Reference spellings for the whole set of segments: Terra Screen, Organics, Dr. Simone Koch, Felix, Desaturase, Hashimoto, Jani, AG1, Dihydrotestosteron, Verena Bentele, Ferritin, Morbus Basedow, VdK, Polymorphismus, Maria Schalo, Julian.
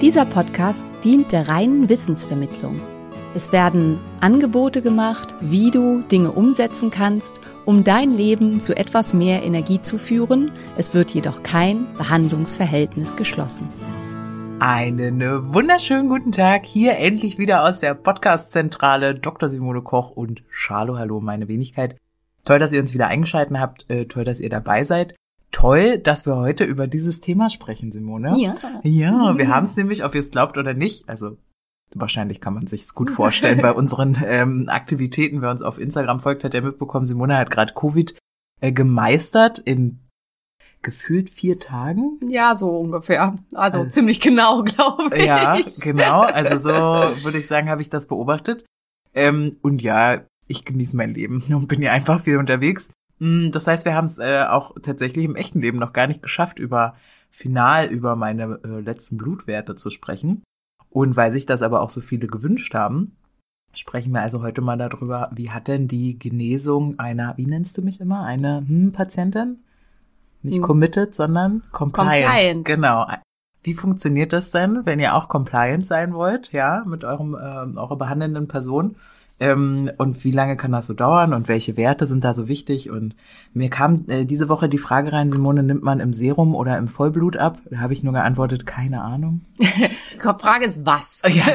Dieser Podcast dient der reinen Wissensvermittlung. Es werden Angebote gemacht, wie du Dinge umsetzen kannst, um dein Leben zu etwas mehr Energie zu führen. Es wird jedoch kein Behandlungsverhältnis geschlossen. Einen wunderschönen guten Tag, hier endlich wieder aus der Podcast-Zentrale Dr. Simone Koch und Schalo. Hallo, meine Wenigkeit. Toll, dass ihr uns wieder eingeschaltet habt, toll, dass ihr dabei seid. Toll, dass wir heute über dieses Thema sprechen, Simone. Ja, wir haben es nämlich, ob ihr es glaubt oder nicht, also wahrscheinlich kann man sich es gut vorstellen bei unseren Aktivitäten. Wer uns auf Instagram folgt, hat ja mitbekommen, Simone hat gerade Covid gemeistert in gefühlt 4 Tagen. Ja, so ungefähr. Also ziemlich genau, glaube ich. Ja, genau. Also so würde ich sagen, habe ich das beobachtet. Und ja, ich genieße mein Leben und bin ja einfach viel unterwegs. Das heißt, wir haben es auch tatsächlich im echten Leben noch gar nicht geschafft, über meine letzten Blutwerte zu sprechen. Und weil sich das aber auch so viele gewünscht haben, sprechen wir also heute mal darüber, wie hat denn die Genesung einer, wie nennst du mich immer, eine Patientin? Nicht committed, sondern compliant. Genau. Wie funktioniert das denn, wenn ihr auch compliant sein wollt, ja, mit eurer behandelnden Person? Und wie lange kann das so dauern und welche Werte sind da so wichtig? Und mir kam diese Woche die Frage rein, Simone, nimmt man im Serum oder im Vollblut ab? Da habe ich nur geantwortet, keine Ahnung. Die Frage ist, was? Ja,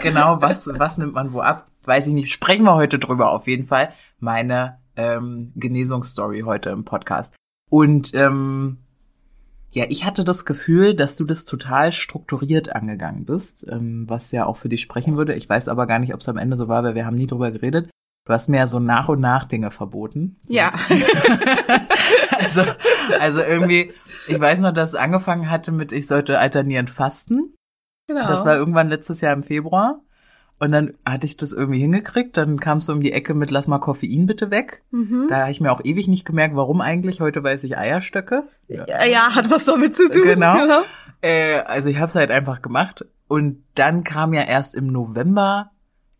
genau, was nimmt man wo ab? Weiß ich nicht, sprechen wir heute drüber auf jeden Fall. Meine Genesungsstory heute im Podcast. Und ja, ich hatte das Gefühl, dass du das total strukturiert angegangen bist, was ja auch für dich sprechen würde. Ich weiß aber gar nicht, ob es am Ende so war, weil wir haben nie drüber geredet. Du hast mir ja so nach und nach Dinge verboten. Ja. Also irgendwie, ich weiß noch, dass es angefangen hatte mit, ich sollte alternierend fasten. Genau. Das war irgendwann letztes Jahr im Februar. Und dann hatte ich das irgendwie hingekriegt, dann kam es so um die Ecke mit, lass mal Koffein bitte weg. Mhm. Da habe ich mir auch ewig nicht gemerkt, warum eigentlich. Heute weiß ich, Eierstöcke. Ja, hat was damit zu tun. Genau. Also ich habe es halt einfach gemacht. Und dann kam ja erst im November,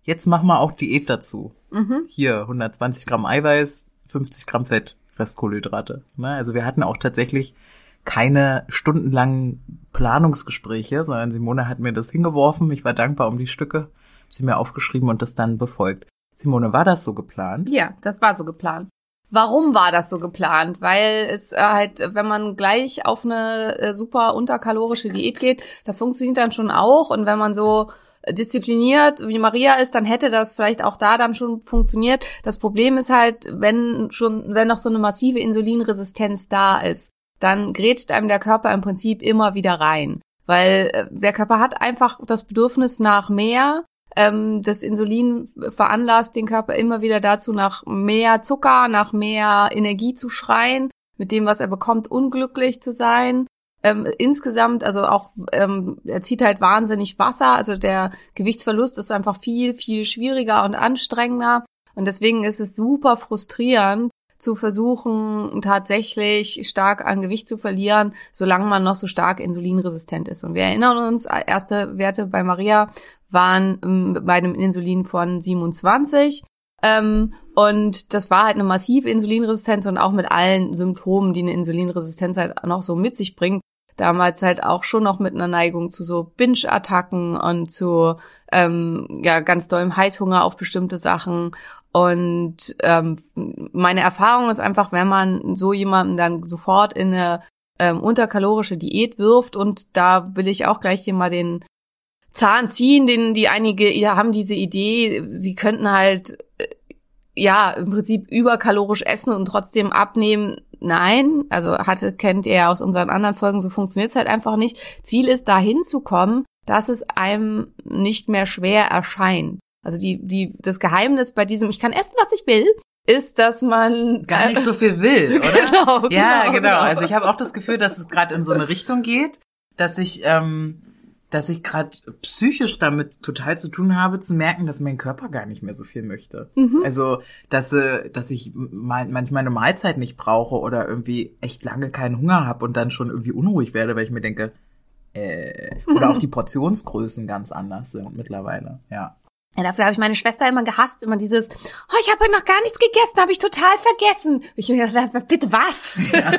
jetzt machen wir auch Diät dazu. Mhm. Hier, 120 Gramm Eiweiß, 50 Gramm Fett, Restkohlenhydrate. Ne? Also wir hatten auch tatsächlich keine stundenlangen Planungsgespräche, sondern Simone hat mir das hingeworfen. Ich war dankbar um die Stücke. Sie mir aufgeschrieben und das dann befolgt. Simone, war das so geplant? Ja, das war so geplant. Warum war das so geplant? Weil es halt, wenn man gleich auf eine super unterkalorische Diät geht, das funktioniert dann schon auch. Und wenn man so diszipliniert wie Maria ist, dann hätte das vielleicht auch da dann schon funktioniert. Das Problem ist halt, wenn noch so eine massive Insulinresistenz da ist, dann grätscht einem der Körper im Prinzip immer wieder rein. Weil der Körper hat einfach das Bedürfnis nach mehr. Das Insulin veranlasst den Körper immer wieder dazu, nach mehr Zucker, nach mehr Energie zu schreien, mit dem, was er bekommt, unglücklich zu sein. Insgesamt, also auch, er zieht halt wahnsinnig Wasser, also der Gewichtsverlust ist einfach viel, viel schwieriger und anstrengender. Und deswegen ist es super frustrierend, zu versuchen, tatsächlich stark an Gewicht zu verlieren, solange man noch so stark insulinresistent ist. Und wir erinnern uns, erste Werte bei Maria waren bei einem Insulin von 27. Und das war halt eine massive Insulinresistenz und auch mit allen Symptomen, die eine Insulinresistenz halt noch so mit sich bringt. Damals halt auch schon noch mit einer Neigung zu so Binge-Attacken und zu ganz dollem Heißhunger auf bestimmte Sachen. Und meine Erfahrung ist einfach, wenn man so jemanden dann sofort in eine unterkalorische Diät wirft, und da will ich auch gleich hier mal den Zahn ziehen, den die einige haben diese Idee, sie könnten halt im Prinzip überkalorisch essen und trotzdem abnehmen. Nein, also kennt ihr ja aus unseren anderen Folgen, so funktioniert es halt einfach nicht. Ziel ist, dahin zu kommen, dass es einem nicht mehr schwer erscheint. Also das Geheimnis bei diesem, ich kann essen, was ich will, ist, dass man gar nicht so viel will, oder? Genau, ja, genau. Also ich habe auch das Gefühl, dass es gerade in so eine Richtung geht, dass ich gerade psychisch damit total zu tun habe, zu merken, dass mein Körper gar nicht mehr so viel möchte. Mhm. Also, dass ich manchmal eine Mahlzeit nicht brauche oder irgendwie echt lange keinen Hunger habe und dann schon irgendwie unruhig werde, weil ich mir denke, oder auch die Portionsgrößen ganz anders sind mittlerweile, ja. Ja, dafür habe ich meine Schwester immer gehasst, immer dieses, oh, ich habe heute noch gar nichts gegessen, habe ich total vergessen. Ich habe mir gedacht, bitte was? Ja,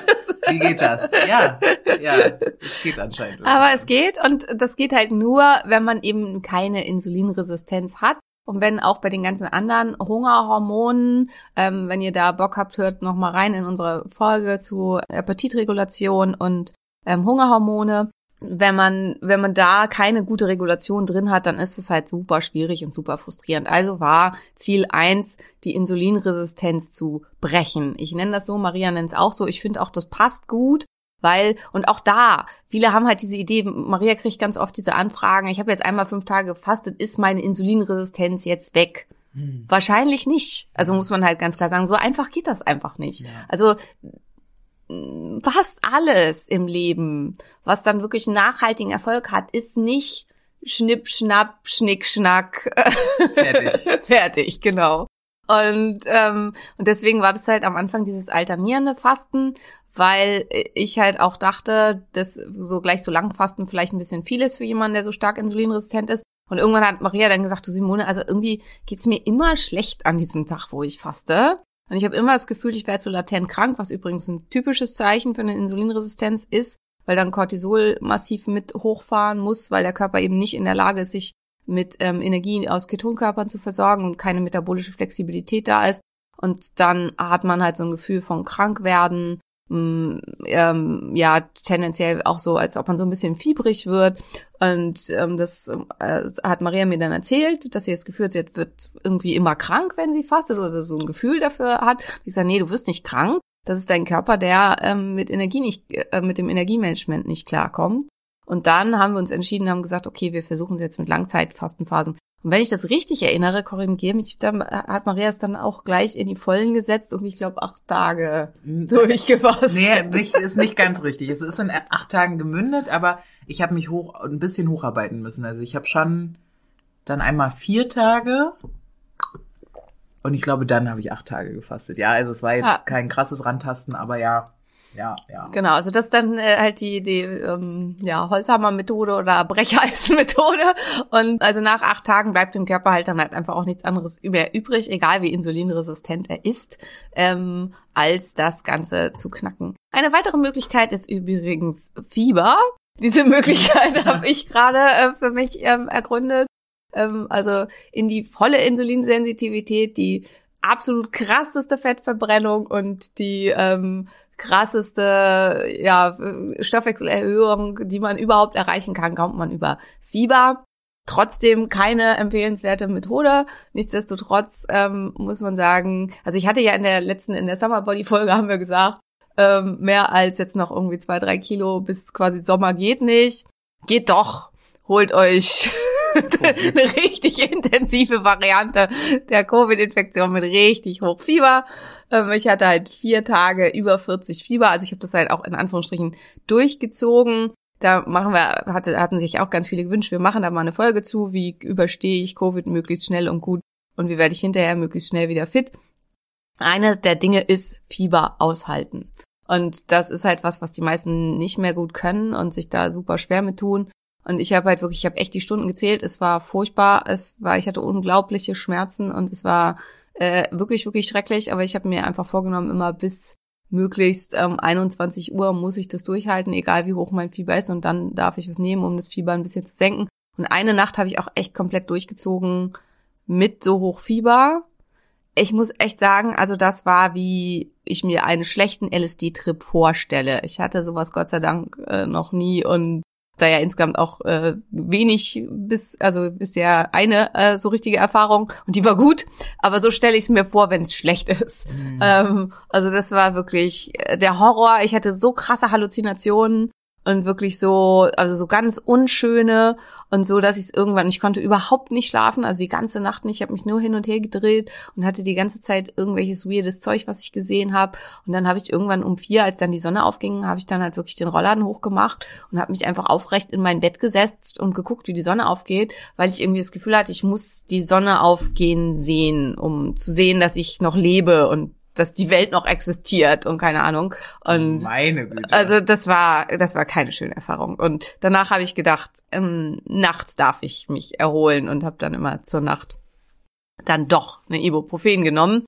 wie geht das? Ja, es geht anscheinend. Irgendwie. Aber es geht, und das geht halt nur, wenn man eben keine Insulinresistenz hat. Und wenn auch bei den ganzen anderen Hungerhormonen, wenn ihr da Bock habt, hört nochmal rein in unsere Folge zu Appetitregulation und Hungerhormone. Wenn man da keine gute Regulation drin hat, dann ist es halt super schwierig und super frustrierend. Also war Ziel 1, die Insulinresistenz zu brechen. Ich nenne das so, Maria nennt es auch so. Ich finde auch, das passt gut, weil, und auch da, viele haben halt diese Idee, Maria kriegt ganz oft diese Anfragen, ich habe jetzt einmal 5 Tage gefastet, ist meine Insulinresistenz jetzt weg? Hm. Wahrscheinlich nicht. Also muss man halt ganz klar sagen, so einfach geht das einfach nicht. Ja. Also fast alles im Leben, was dann wirklich nachhaltigen Erfolg hat, ist nicht schnipp, schnapp, schnick, schnack. Fertig. Fertig, genau. Und deswegen war das halt am Anfang dieses alternierende Fasten, weil ich halt auch dachte, dass so gleich so lang Fasten vielleicht ein bisschen viel ist für jemanden, der so stark insulinresistent ist. Und irgendwann hat Maria dann gesagt, du Simone, also irgendwie geht's mir immer schlecht an diesem Tag, wo ich faste. Und ich habe immer das Gefühl, ich werde so latent krank, was übrigens ein typisches Zeichen für eine Insulinresistenz ist, weil dann Cortisol massiv mit hochfahren muss, weil der Körper eben nicht in der Lage ist, sich mit Energie aus Ketonkörpern zu versorgen und keine metabolische Flexibilität da ist. Und dann hat man halt so ein Gefühl von Krankwerden, ja, tendenziell auch so, als ob man so ein bisschen fiebrig wird. Und das hat Maria mir dann erzählt, dass sie das Gefühl hat, sie wird irgendwie immer krank, wenn sie fastet oder so ein Gefühl dafür hat. Ich sage, nee, du wirst nicht krank. Das ist dein Körper, der mit dem Energiemanagement nicht klarkommt. Und dann haben wir uns entschieden, haben gesagt, okay, wir versuchen es jetzt mit Langzeitfastenphasen. Und wenn ich das richtig erinnere, korrigiere mich, dann hat Maria es dann auch gleich in die Vollen gesetzt und ich glaube 8 Tage durchgefasst. Nee, ist nicht ganz richtig. Es ist in 8 Tagen gemündet, aber ich habe mich ein bisschen hocharbeiten müssen. Also ich habe schon dann einmal 4 Tage und ich glaube, dann habe ich 8 Tage gefastet. Ja, also es war jetzt kein krasses Rantasten, aber ja. Genau, also das ist dann halt die Holzhammer-Methode oder Brecheisen-Methode. Und also nach 8 Tagen bleibt dem Körper halt dann halt einfach auch nichts anderes mehr übrig, egal wie insulinresistent er ist, als das Ganze zu knacken. Eine weitere Möglichkeit ist übrigens Fieber. Diese Möglichkeit habe ich gerade für mich ergründet. Also in die volle Insulinsensitivität, die absolut krasseste Fettverbrennung und die krasseste Stoffwechselerhöhung, die man überhaupt erreichen kann, kommt man über Fieber. Trotzdem keine empfehlenswerte Methode. Nichtsdestotrotz muss man sagen, also ich hatte ja in der Summer-Body-Folge haben wir gesagt, mehr als jetzt noch irgendwie 2-3 Kilo bis quasi Sommer geht nicht. Geht doch, holt euch eine richtig intensive Variante der Covid-Infektion mit richtig hoch Fieber. Ich hatte halt 4 Tage über 40 Fieber, also ich habe das halt auch in Anführungsstrichen durchgezogen. Da hatten sich auch ganz viele gewünscht, wir machen da mal eine Folge zu, wie überstehe ich Covid möglichst schnell und gut und wie werde ich hinterher möglichst schnell wieder fit. Eine der Dinge ist Fieber aushalten. Und das ist halt was die meisten nicht mehr gut können und sich da super schwer mit tun. Und ich habe halt wirklich, ich habe echt die Stunden gezählt, es war furchtbar, ich hatte unglaubliche Schmerzen und es war wirklich, wirklich schrecklich, aber ich habe mir einfach vorgenommen, immer bis möglichst 21 Uhr muss ich das durchhalten, egal wie hoch mein Fieber ist und dann darf ich was nehmen, um das Fieber ein bisschen zu senken. Und eine Nacht habe ich auch echt komplett durchgezogen mit so hoch Fieber. Ich muss echt sagen, also das war, wie ich mir einen schlechten LSD-Trip vorstelle. Ich hatte sowas Gott sei Dank noch nie und da ja insgesamt auch wenig bisher eine so richtige Erfahrung und die war gut, aber so stelle ich es mir vor, wenn es schlecht ist. Mhm. Also das war wirklich der Horror. Ich hatte so krasse Halluzinationen und wirklich so, also so ganz unschöne und so, dass ich es irgendwann, ich konnte überhaupt nicht schlafen, also die ganze Nacht nicht, ich habe mich nur hin und her gedreht und hatte die ganze Zeit irgendwelches weirdes Zeug, was ich gesehen habe, und dann habe ich irgendwann um 4, als dann die Sonne aufging, habe ich dann halt wirklich den Rollladen hochgemacht und habe mich einfach aufrecht in mein Bett gesetzt und geguckt, wie die Sonne aufgeht, weil ich irgendwie das Gefühl hatte, ich muss die Sonne aufgehen sehen, um zu sehen, dass ich noch lebe und dass die Welt noch existiert und keine Ahnung. Und meine Güte. Also das war keine schöne Erfahrung. Und danach habe ich gedacht, nachts darf ich mich erholen, und habe dann immer zur Nacht dann doch eine Ibuprofen genommen.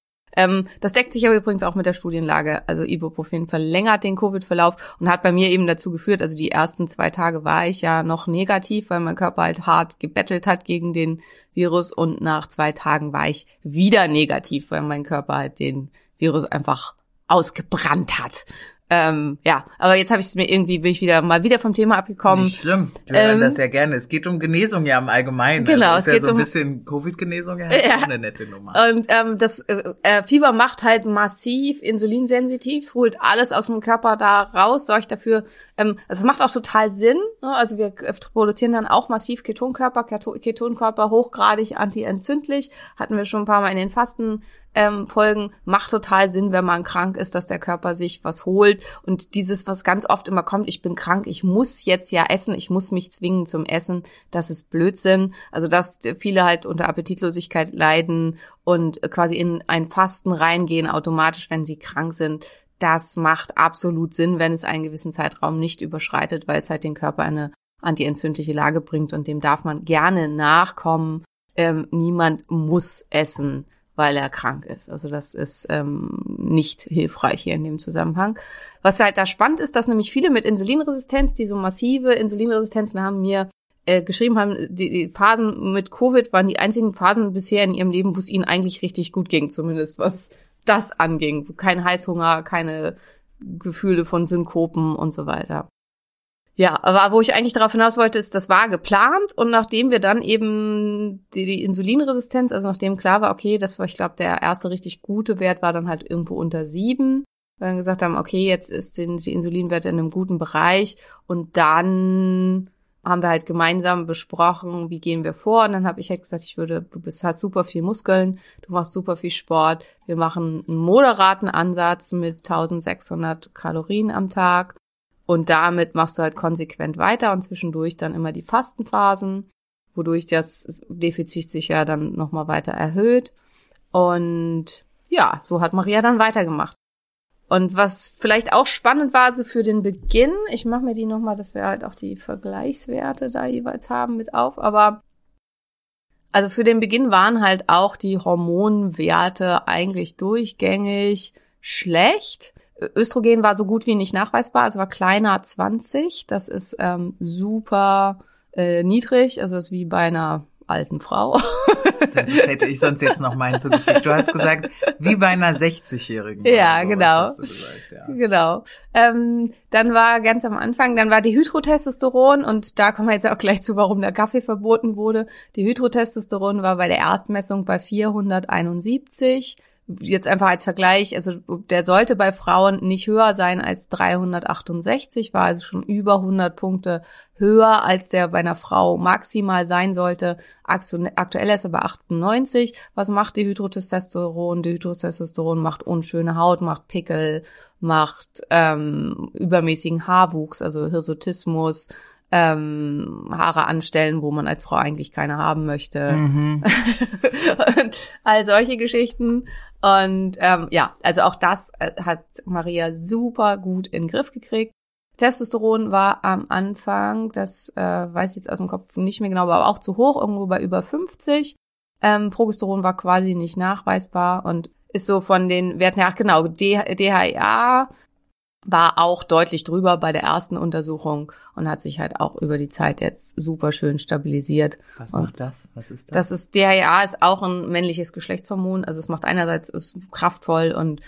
Das deckt sich aber übrigens auch mit der Studienlage. Also Ibuprofen verlängert den Covid-Verlauf und hat bei mir eben dazu geführt, also die ersten 2 Tage war ich ja noch negativ, weil mein Körper halt hart gebettelt hat gegen den Virus, und nach 2 Tagen war ich wieder negativ, weil mein Körper halt den Virus einfach ausgebrannt hat. Ja, aber jetzt habe ich es mir irgendwie, bin ich wieder vom Thema abgekommen. Nicht schlimm, wir hören das ja gerne. Es geht um Genesung ja im Allgemeinen. Genau, also es geht ja so um ein bisschen Covid-Genesung, ja, ja. Auch eine nette Nummer. Und das Fieber macht halt massiv insulinsensitiv, holt alles aus dem Körper da raus, sorgt dafür, also es macht auch total Sinn, ne? Also wir produzieren dann auch massiv Ketonkörper, hochgradig antientzündlich, hatten wir schon ein paar Mal in den Fasten. Folgen, macht total Sinn, wenn man krank ist, dass der Körper sich was holt, und dieses, was ganz oft immer kommt, ich bin krank, ich muss jetzt ja essen, ich muss mich zwingen zum Essen, das ist Blödsinn, also dass viele halt unter Appetitlosigkeit leiden und quasi in ein Fasten reingehen automatisch, wenn sie krank sind, das macht absolut Sinn, wenn es einen gewissen Zeitraum nicht überschreitet, weil es halt den Körper in eine antientzündliche Lage bringt, und dem darf man gerne nachkommen, niemand muss essen, weil er krank ist. Also das ist nicht hilfreich hier in dem Zusammenhang. Was halt da spannend ist, dass nämlich viele mit Insulinresistenz, die so massive Insulinresistenzen haben, mir geschrieben haben, die Phasen mit Covid waren die einzigen Phasen bisher in ihrem Leben, wo es ihnen eigentlich richtig gut ging, zumindest was das anging. Kein Heißhunger, keine Gefühle von Synkopen und so weiter. Ja, aber wo ich eigentlich darauf hinaus wollte, ist, das war geplant, und nachdem wir dann eben die Insulinresistenz, also nachdem klar war, okay, das war, ich glaube, der erste richtig gute Wert war dann halt irgendwo unter 7, weil wir dann gesagt haben, okay, jetzt ist die Insulinwerte in einem guten Bereich, und dann haben wir halt gemeinsam besprochen, wie gehen wir vor, und dann habe ich halt gesagt, du hast super viel Muskeln, du machst super viel Sport, wir machen einen moderaten Ansatz mit 1600 Kalorien am Tag. Und damit machst du halt konsequent weiter und zwischendurch dann immer die Fastenphasen, wodurch das Defizit sich ja dann nochmal weiter erhöht. Und ja, so hat Maria dann weitergemacht. Und was vielleicht auch spannend war, so für den Beginn, ich mache mir die nochmal, dass wir halt auch die Vergleichswerte da jeweils haben mit auf, aber also für den Beginn waren halt auch die Hormonwerte eigentlich durchgängig schlecht. Östrogen war so gut wie nicht nachweisbar, es war kleiner 20, das ist super niedrig, also das ist wie bei einer alten Frau. Das hätte ich sonst jetzt noch mal hinzugefügt. Du hast gesagt, wie bei einer 60-Jährigen. Ja, so, genau. Gesagt, ja. Genau. Dann war ganz am Anfang, dann war die Dihydrotestosteron, und da kommen wir jetzt auch gleich zu, warum der Kaffee verboten wurde. Die Dihydrotestosteron war bei der Erstmessung bei 471. Jetzt einfach als Vergleich, also der sollte bei Frauen nicht höher sein als 368, war also schon über 100 Punkte höher, als der bei einer Frau maximal sein sollte. Aktuell ist er bei 98. Was macht die Dihydrotestosteron? Die Dihydrotestosteron macht unschöne Haut, macht Pickel, macht übermäßigen Haarwuchs, also Hirsutismus, Haare anstellen, wo man als Frau eigentlich keine haben möchte. Mhm. Und all solche Geschichten. Und ja, also auch das hat Maria super gut in den Griff gekriegt. Testosteron war am Anfang, das weiß ich jetzt aus dem Kopf nicht mehr genau, aber auch zu hoch, irgendwo bei über 50. Progesteron war quasi nicht nachweisbar und ist so von den Werten her, genau, DHEA war auch deutlich drüber bei der ersten Untersuchung und hat sich halt auch über die Zeit jetzt super schön stabilisiert. Was macht das? Was ist das? Das ist, DHEA ist auch ein männliches Geschlechtshormon. Also es macht einerseits, ist kraftvoll und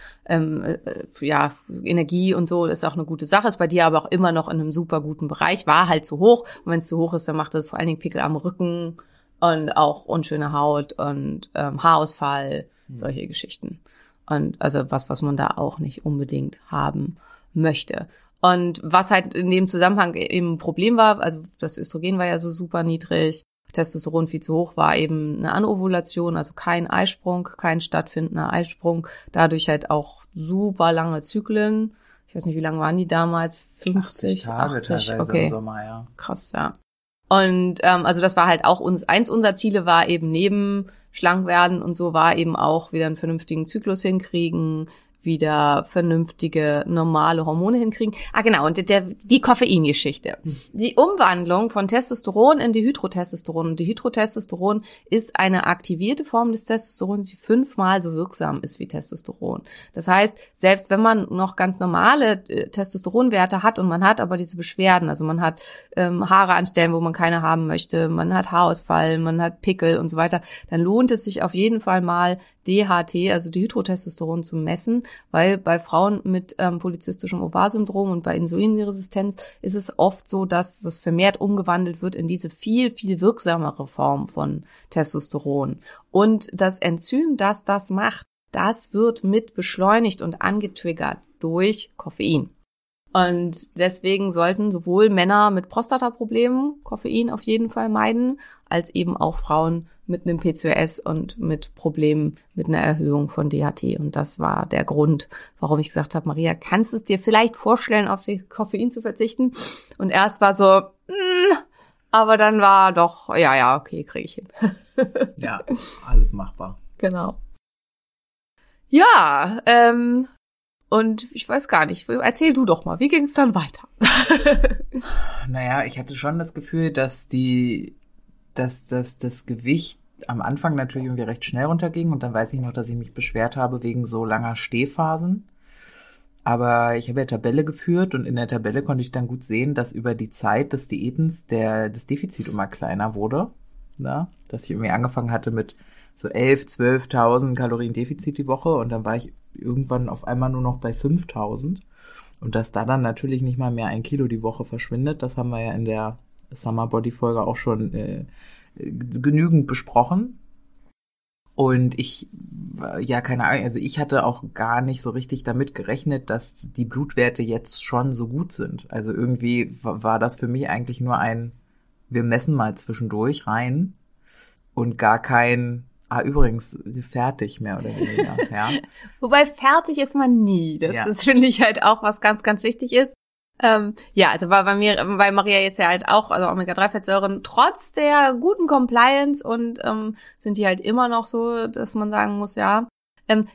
ja, Energie und so, ist auch eine gute Sache. Ist bei dir aber auch immer noch in einem super guten Bereich. War halt zu hoch. Und wenn es zu hoch ist, dann macht das vor allen Dingen Pickel am Rücken und auch unschöne Haut und Haarausfall, solche Geschichten. Und also was man da auch nicht unbedingt haben möchte. Und was halt in dem Zusammenhang eben ein Problem war, also das Östrogen war ja so super niedrig, Testosteron viel zu hoch, war eben eine Anovulation, also kein Eisprung, kein stattfindender Eisprung, dadurch halt auch super lange Zyklen. Ich weiß nicht, wie lange waren die damals? 50, 80 Tage 80, teilweise okay. Im Sommer, ja. Krass, ja. Und also das war halt auch eins unserer Ziele war eben neben schlank werden und so war eben auch wieder einen vernünftigen Zyklus hinkriegen, wieder vernünftige, normale Hormone hinkriegen. Ah genau, und die Koffeingeschichte. Die Umwandlung von Testosteron in Dihydrotestosteron. Und Dihydrotestosteron ist eine aktivierte Form des Testosterons, die 5-mal so wirksam ist wie Testosteron. Das heißt, selbst wenn man noch ganz normale Testosteronwerte hat und man hat aber diese Beschwerden, also man hat Haare an Stellen, wo man keine haben möchte, man hat Haarausfall, man hat Pickel und so weiter, dann lohnt es sich auf jeden Fall mal, DHT, also Dihydrotestosteron, zu messen, weil bei Frauen mit polyzystischem Ovarsyndrom und bei Insulinresistenz ist es oft so, dass das vermehrt umgewandelt wird in diese viel, viel wirksamere Form von Testosteron. Und das Enzym, das das macht, das wird mit beschleunigt und angetriggert durch Koffein. Und deswegen sollten sowohl Männer mit Prostataproblemen Koffein auf jeden Fall meiden, als eben auch Frauen mit einem PCOS und mit Problemen mit einer Erhöhung von DHT. Und das war der Grund, warum ich gesagt habe, Maria, kannst du es dir vielleicht vorstellen, auf die Koffein zu verzichten? Und erst war so, aber dann war doch, ja, okay, kriege ich hin. Ja, alles machbar. Genau. Ja, und ich weiß gar nicht, erzähl du doch mal, wie ging es dann weiter? Naja, ich hatte schon das Gefühl, dass das Gewicht am Anfang natürlich irgendwie recht schnell runterging. Und dann weiß ich noch, dass ich mich beschwert habe wegen so langer Stehphasen. Aber ich habe ja Tabelle geführt und in der Tabelle konnte ich dann gut sehen, dass über die Zeit des Diätens das Defizit immer kleiner wurde. Na? Dass ich irgendwie angefangen hatte mit so 11.000, 12.000 Kalorien Defizit die Woche. Und dann war ich irgendwann auf einmal nur noch bei 5.000. Und dass da dann natürlich nicht mal mehr 1 Kilo die Woche verschwindet, das haben wir ja in der Summer-Body-Folge auch schon genügend besprochen. Und keine Ahnung, also ich hatte auch gar nicht so richtig damit gerechnet, dass die Blutwerte jetzt schon so gut sind. Also irgendwie war das für mich eigentlich nur wir messen mal zwischendurch rein und gar kein, übrigens, fertig mehr oder weniger. Ja. Wobei fertig ist man nie. Das finde ich halt auch, was ganz, ganz wichtig ist. Also bei Maria jetzt ja halt auch, also Omega-3-Fettsäuren, trotz der guten Compliance und sind die halt immer noch so, dass man sagen muss, ja.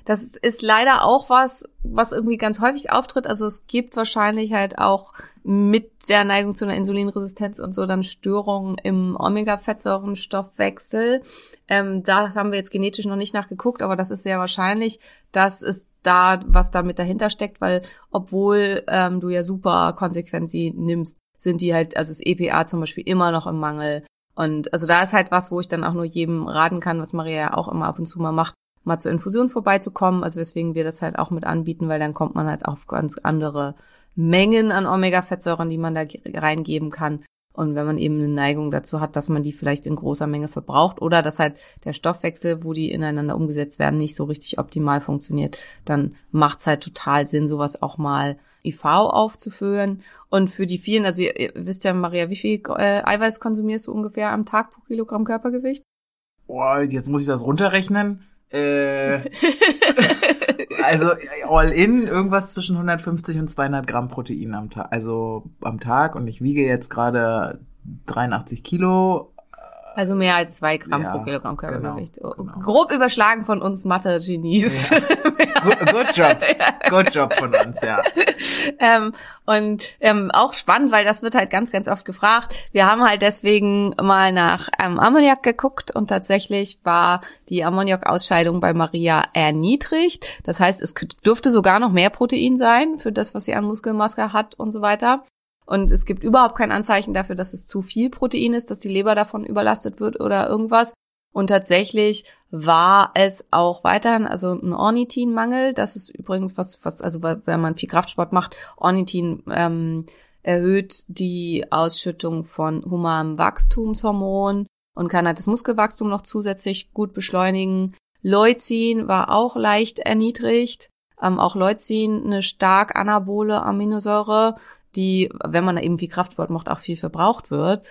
Das ist leider auch was irgendwie ganz häufig auftritt. Also es gibt wahrscheinlich halt auch mit der Neigung zu einer Insulinresistenz und so dann Störungen im Omega-Fettsäurenstoffwechsel. Da haben wir jetzt genetisch noch nicht nachgeguckt, aber das ist sehr wahrscheinlich, dass es da was damit dahinter steckt, weil obwohl du ja super konsequent sie nimmst, sind die halt, also das EPA zum Beispiel immer noch im Mangel. Und also da ist halt was, wo ich dann auch nur jedem raten kann, was Maria ja auch immer ab und zu mal macht, mal zur Infusion vorbeizukommen, also weswegen wir das halt auch mit anbieten, weil dann kommt man halt auf ganz andere Mengen an Omega-Fettsäuren, die man da reingeben kann. Und wenn man eben eine Neigung dazu hat, dass man die vielleicht in großer Menge verbraucht oder dass halt der Stoffwechsel, wo die ineinander umgesetzt werden, nicht so richtig optimal funktioniert, dann macht es halt total Sinn, sowas auch mal IV aufzuführen. Und für die vielen, also ihr wisst ja, Maria, wie viel Eiweiß konsumierst du ungefähr am Tag pro Kilogramm Körpergewicht? Boah, jetzt muss ich das runterrechnen. Also all in irgendwas zwischen 150 und 200 Gramm Protein am Tag, und ich wiege jetzt gerade 83 Kilo. Also mehr als 2 Gramm pro Kilogramm Körpergewicht. Genau. Grob überschlagen von uns Mathe-Genies. Ja. Good job von uns, ja. Auch spannend, weil das wird halt ganz, ganz oft gefragt. Wir haben halt deswegen mal nach Ammoniak geguckt und tatsächlich war die Ammoniak-Ausscheidung bei Maria erniedrigt. Das heißt, es dürfte sogar noch mehr Protein sein für das, was sie an Muskelmasse hat und so weiter. Und es gibt überhaupt kein Anzeichen dafür, dass es zu viel Protein ist, dass die Leber davon überlastet wird oder irgendwas. Und tatsächlich war es auch weiterhin, also ein Ornithinmangel. Das ist übrigens was, also wenn man viel Kraftsport macht, Ornithin erhöht die Ausschüttung von humanem Wachstumshormon und kann halt das Muskelwachstum noch zusätzlich gut beschleunigen. Leucin war auch leicht erniedrigt. Auch Leucin, eine stark anabole Aminosäure, die, wenn man irgendwie Kraftsport macht, auch viel verbraucht wird.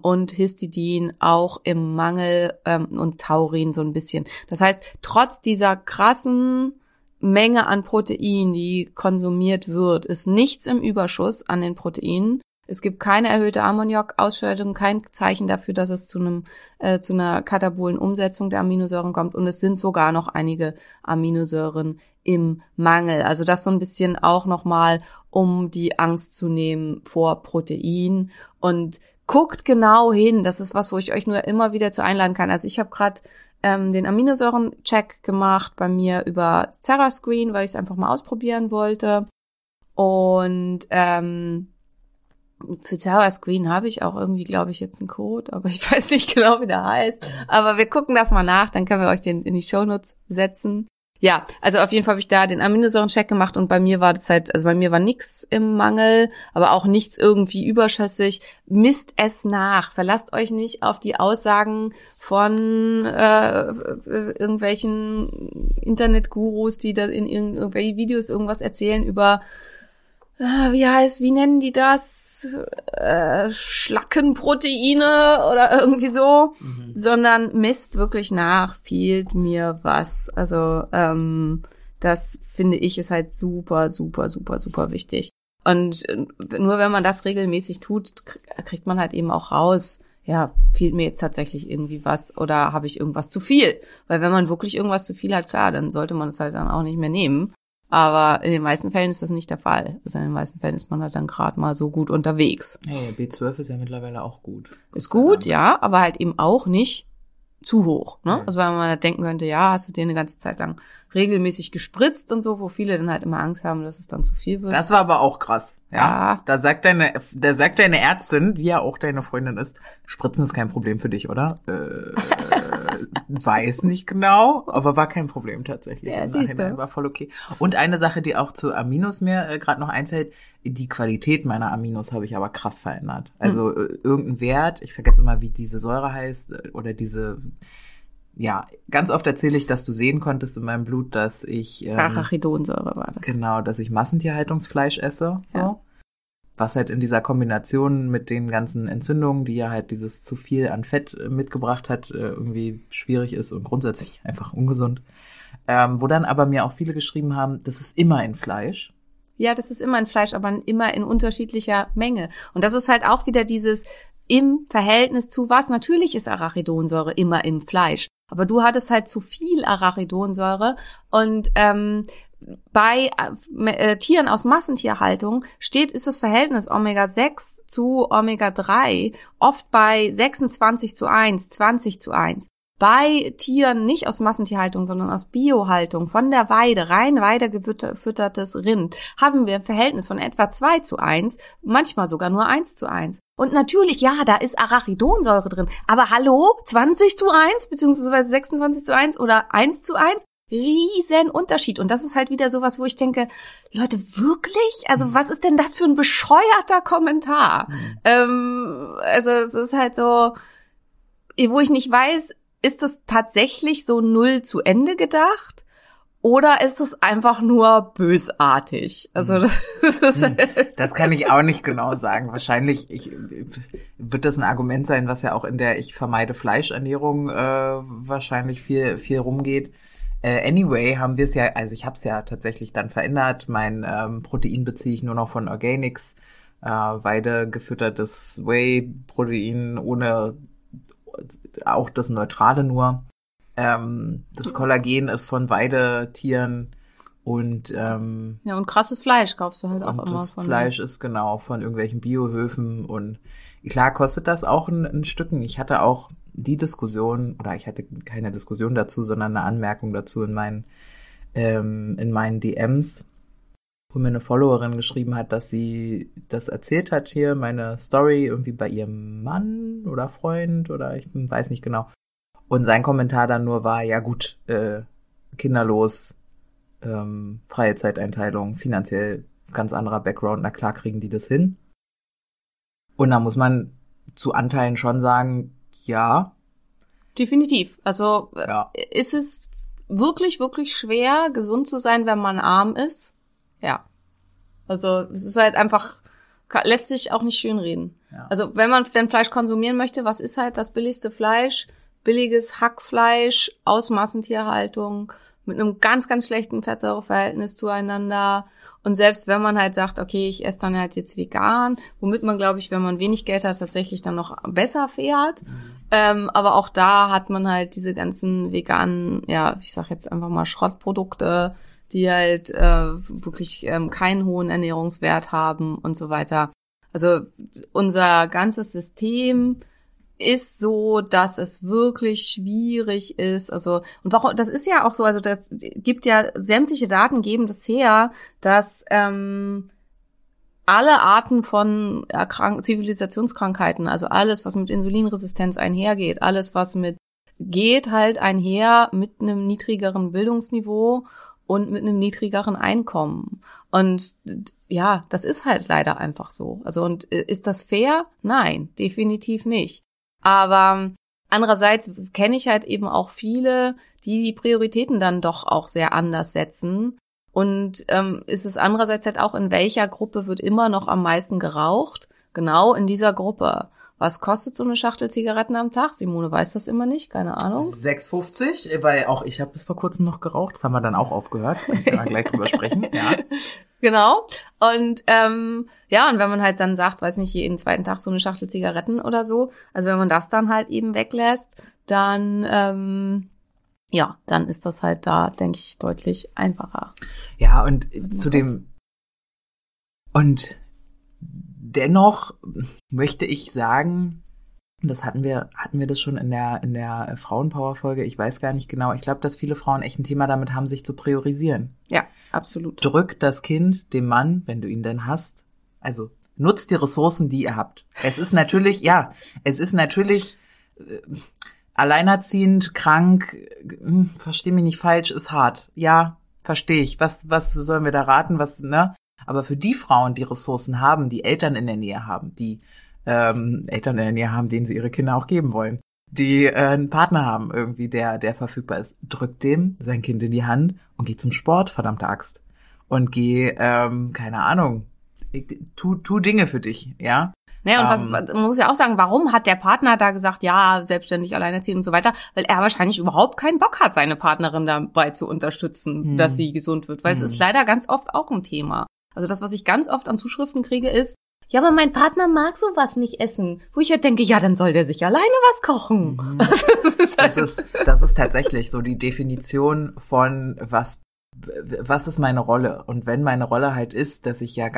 Und Histidin auch im Mangel und Taurin so ein bisschen. Das heißt, trotz dieser krassen Menge an Protein, die konsumiert wird, ist nichts im Überschuss an den Proteinen. Es gibt keine erhöhte Ammoniak-Ausschüttung, kein Zeichen dafür, dass es zu einer katabolen Umsetzung der Aminosäuren kommt. Und es sind sogar noch einige Aminosäuren im Mangel. Also das so ein bisschen auch nochmal, um die Angst zu nehmen vor Protein. Und guckt genau hin. Das ist was, wo ich euch nur immer wieder zu einladen kann. Also ich habe gerade den Aminosäuren-Check gemacht bei mir über Terra Screen, weil ich es einfach mal ausprobieren wollte. Und für Terra Screen habe ich auch irgendwie, glaube ich, jetzt einen Code, aber ich weiß nicht genau, wie der heißt. Aber wir gucken das mal nach, dann können wir euch den in die Shownotes setzen. Ja, also auf jeden Fall habe ich da den Aminosäuren-Check gemacht und bei mir war das halt, also bei mir war nichts im Mangel, aber auch nichts irgendwie überschüssig. Misst es nach, verlasst euch nicht auf die Aussagen von irgendwelchen Internetgurus, die da in irgendwelchen Videos irgendwas erzählen über wie nennen die das? Schlackenproteine oder irgendwie so, sondern misst wirklich nach, fehlt mir was. Also das finde ich ist halt super, super, super, super wichtig. Und nur wenn man das regelmäßig tut, kriegt man halt eben auch raus, ja, fehlt mir jetzt tatsächlich irgendwie was oder habe ich irgendwas zu viel? Weil wenn man wirklich irgendwas zu viel hat, klar, dann sollte man es halt dann auch nicht mehr nehmen. Aber in den meisten Fällen ist das nicht der Fall. Also in den meisten Fällen ist man halt dann gerade mal so gut unterwegs. Hey, B12 ist ja mittlerweile auch gut. Ist gut, ja, aber halt eben auch nicht zu hoch, ne? Ja. Also weil man halt denken könnte, ja, hast du den eine ganze Zeit lang regelmäßig gespritzt und so, wo viele dann halt immer Angst haben, dass es dann zu viel wird. Das war aber auch krass. Ja. Da sagt deine Ärztin, die ja auch deine Freundin ist, Spritzen ist kein Problem für dich, oder? Weiß nicht genau, aber war kein Problem tatsächlich. Ja, im Nachhinein war voll okay. Und eine Sache, die auch zu Aminos mir gerade noch einfällt, die Qualität meiner Aminos habe ich aber krass verändert. Also irgendein Wert, ich vergesse immer, wie diese Säure heißt oder diese, ja, ganz oft erzähle ich, dass du sehen konntest in meinem Blut, dass ich Arachidonsäure war das. Genau, dass ich Massentierhaltungsfleisch esse, so. Ja. Was halt in dieser Kombination mit den ganzen Entzündungen, die ja halt dieses zu viel an Fett mitgebracht hat, irgendwie schwierig ist und grundsätzlich einfach ungesund. Wo dann aber mir auch viele geschrieben haben, das ist immer in Fleisch. Ja, das ist immer in Fleisch, aber immer in unterschiedlicher Menge. Und das ist halt auch wieder dieses im Verhältnis zu was. Natürlich ist Arachidonsäure immer im Fleisch, aber du hattest halt zu viel Arachidonsäure und bei Tieren aus Massentierhaltung ist das Verhältnis Omega-6 zu Omega-3 oft bei 26:1, 20:1. Bei Tieren nicht aus Massentierhaltung, sondern aus Biohaltung, von der Weide, rein weidegefüttertes Rind, haben wir ein Verhältnis von etwa 2:1, manchmal sogar nur 1:1. Und natürlich, ja, da ist Arachidonsäure drin, aber hallo, 20:1, beziehungsweise 26:1 oder 1:1? Riesen Unterschied. Und das ist halt wieder sowas, wo ich denke, Leute, wirklich? Also was ist denn das für ein bescheuerter Kommentar? Also es ist halt so, wo ich nicht weiß, ist das tatsächlich so null zu Ende gedacht? Oder ist es einfach nur bösartig? Also das kann ich auch nicht genau sagen. Wahrscheinlich wird das ein Argument sein, was ja auch in der ich vermeide Fleischernährung wahrscheinlich viel rumgeht. Anyway haben wir es ja, also ich habe es ja tatsächlich dann verändert. Mein Protein beziehe ich nur noch von Organics, weidegefüttertes Whey-Protein ohne, auch das Neutrale nur. Das Kollagen ist von Weidetieren und ja, und krasses Fleisch kaufst du halt auch immer von. Das Fleisch ist genau von irgendwelchen Biohöfen und klar kostet das auch ein Stücken. Ich hatte auch die Diskussion, oder ich hatte keine Diskussion dazu, sondern eine Anmerkung dazu in meinen DMs, wo mir eine Followerin geschrieben hat, dass sie das erzählt hat hier, meine Story, irgendwie bei ihrem Mann oder Freund oder ich weiß nicht genau. Und sein Kommentar dann nur war, ja gut, kinderlos, freie Zeiteinteilung, finanziell ganz anderer Background, na klar kriegen die das hin. Und da muss man zu Anteilen schon sagen, ja. Definitiv. Also ja. Ist es wirklich, wirklich schwer, gesund zu sein, wenn man arm ist? Ja. Also es ist halt einfach lässt sich auch nicht schönreden. Ja. Also wenn man denn Fleisch konsumieren möchte, was ist halt das billigste Fleisch? Billiges Hackfleisch aus Massentierhaltung mit einem ganz, ganz schlechten Fettsäureverhältnis zueinander. Und selbst wenn man halt sagt, okay, ich esse dann halt jetzt vegan, womit man, glaube ich, wenn man wenig Geld hat, tatsächlich dann noch besser fährt. Aber auch da hat man halt diese ganzen veganen, ja, ich sag jetzt einfach mal Schrottprodukte, die halt wirklich keinen hohen Ernährungswert haben und so weiter. Also unser ganzes System ist so, dass es wirklich schwierig ist, also, und warum, das ist ja auch so, also das gibt ja, sämtliche Daten geben das her, dass alle Arten von Zivilisationskrankheiten, also alles, was mit Insulinresistenz einhergeht, alles, was mit, geht halt einher mit einem niedrigeren Bildungsniveau und mit einem niedrigeren Einkommen. Und ja, das ist halt leider einfach so. Also, und ist das fair? Nein, definitiv nicht. Aber andererseits kenne ich halt eben auch viele, die die Prioritäten dann doch auch sehr anders setzen. Und ist es andererseits halt auch, in welcher Gruppe wird immer noch am meisten geraucht? Genau in dieser Gruppe. Was kostet so eine Schachtel Zigaretten am Tag? Simone weiß das immer nicht, keine Ahnung. 6,50, weil auch ich habe bis vor kurzem noch geraucht. Das haben wir dann auch aufgehört, da können wir gleich drüber sprechen. Ja. Genau. Und ja, und wenn man halt dann sagt, weiß nicht, jeden zweiten Tag so eine Schachtel Zigaretten oder so, also wenn man das dann halt eben weglässt, dann ja, dann ist das halt da, denke ich, deutlich einfacher. Ja, und zudem und dennoch möchte ich sagen, das hatten wir das schon in der Frauenpower-Folge, ich weiß gar nicht genau, ich glaube, dass viele Frauen echt ein Thema damit haben, sich zu priorisieren. Ja, absolut. Drück das Kind dem Mann, wenn du ihn denn hast, also nutzt die Ressourcen, die ihr habt. Es ist natürlich, ja, alleinerziehend, krank, versteh mich nicht falsch, ist hart. Ja, verstehe ich. Was sollen wir da raten, ne? Aber für die Frauen, die Ressourcen haben, die Eltern in der Nähe haben, die Eltern in der Nähe haben, denen sie ihre Kinder auch geben wollen, die einen Partner haben irgendwie, der verfügbar ist, drückt dem sein Kind in die Hand und geh zum Sport, verdammte Axt. Und geh, keine Ahnung, tu Dinge für dich, ja. Naja, und man muss ja auch sagen, warum hat der Partner da gesagt, ja, selbstständig, alleinerziehend und so weiter? Weil er wahrscheinlich überhaupt keinen Bock hat, seine Partnerin dabei zu unterstützen, dass sie gesund wird. Weil es ist leider ganz oft auch ein Thema. Also das, was ich ganz oft an Zuschriften kriege, ist, ja, aber mein Partner mag sowas nicht essen. Wo ich halt denke, ja, dann soll der sich alleine was kochen. Mhm. Das ist tatsächlich so die Definition von, was ist meine Rolle? Und wenn meine Rolle halt ist, dass ich ja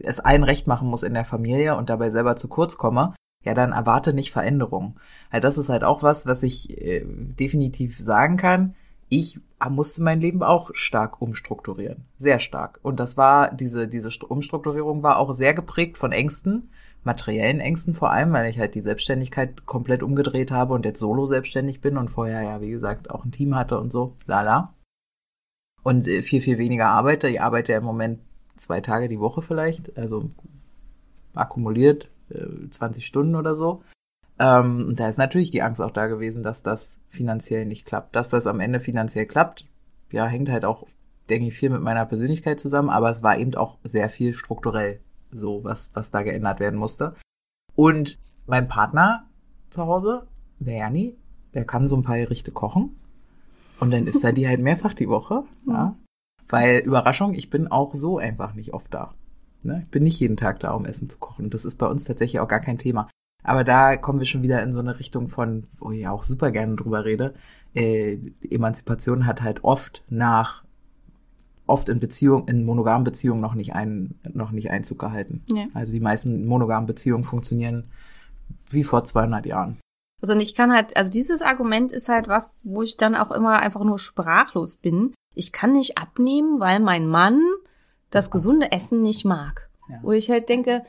es allen recht machen muss in der Familie und dabei selber zu kurz komme, ja, dann erwarte nicht Veränderung. Also das ist halt auch was ich definitiv sagen kann. Ich musste mein Leben auch stark umstrukturieren. Sehr stark. Und das war, diese Umstrukturierung war auch sehr geprägt von Ängsten, materiellen Ängsten vor allem, weil ich halt die Selbstständigkeit komplett umgedreht habe und jetzt solo selbstständig bin und vorher ja, wie gesagt, auch ein Team hatte und so, lala. Und viel, viel weniger arbeite. Ich arbeite ja im Moment 2 Tage die Woche vielleicht, also akkumuliert 20 Stunden oder so. Und da ist natürlich die Angst auch da gewesen, dass das finanziell nicht klappt. Dass das am Ende finanziell klappt, ja, hängt halt auch, denke ich, viel mit meiner Persönlichkeit zusammen. Aber es war eben auch sehr viel strukturell so, was da geändert werden musste. Und mein Partner zu Hause, der Jani, der kann so ein paar Gerichte kochen. Und dann ist da die halt mehrfach die Woche, ja. Weil, Überraschung, ich bin auch so einfach nicht oft da. Ne? Ich bin nicht jeden Tag da, um Essen zu kochen. Das ist bei uns tatsächlich auch gar kein Thema. Aber da kommen wir schon wieder in so eine Richtung von, wo ich auch super gerne drüber rede. Emanzipation hat halt oft in monogamen Beziehungen noch nicht Einzug gehalten. Ja. Also die meisten monogamen Beziehungen funktionieren wie vor 200 Jahren. Also und ich kann halt, also dieses Argument ist halt was, wo ich dann auch immer einfach nur sprachlos bin. Ich kann nicht abnehmen, weil mein Mann das gesunde Essen nicht mag. Ja. Wo ich halt denke,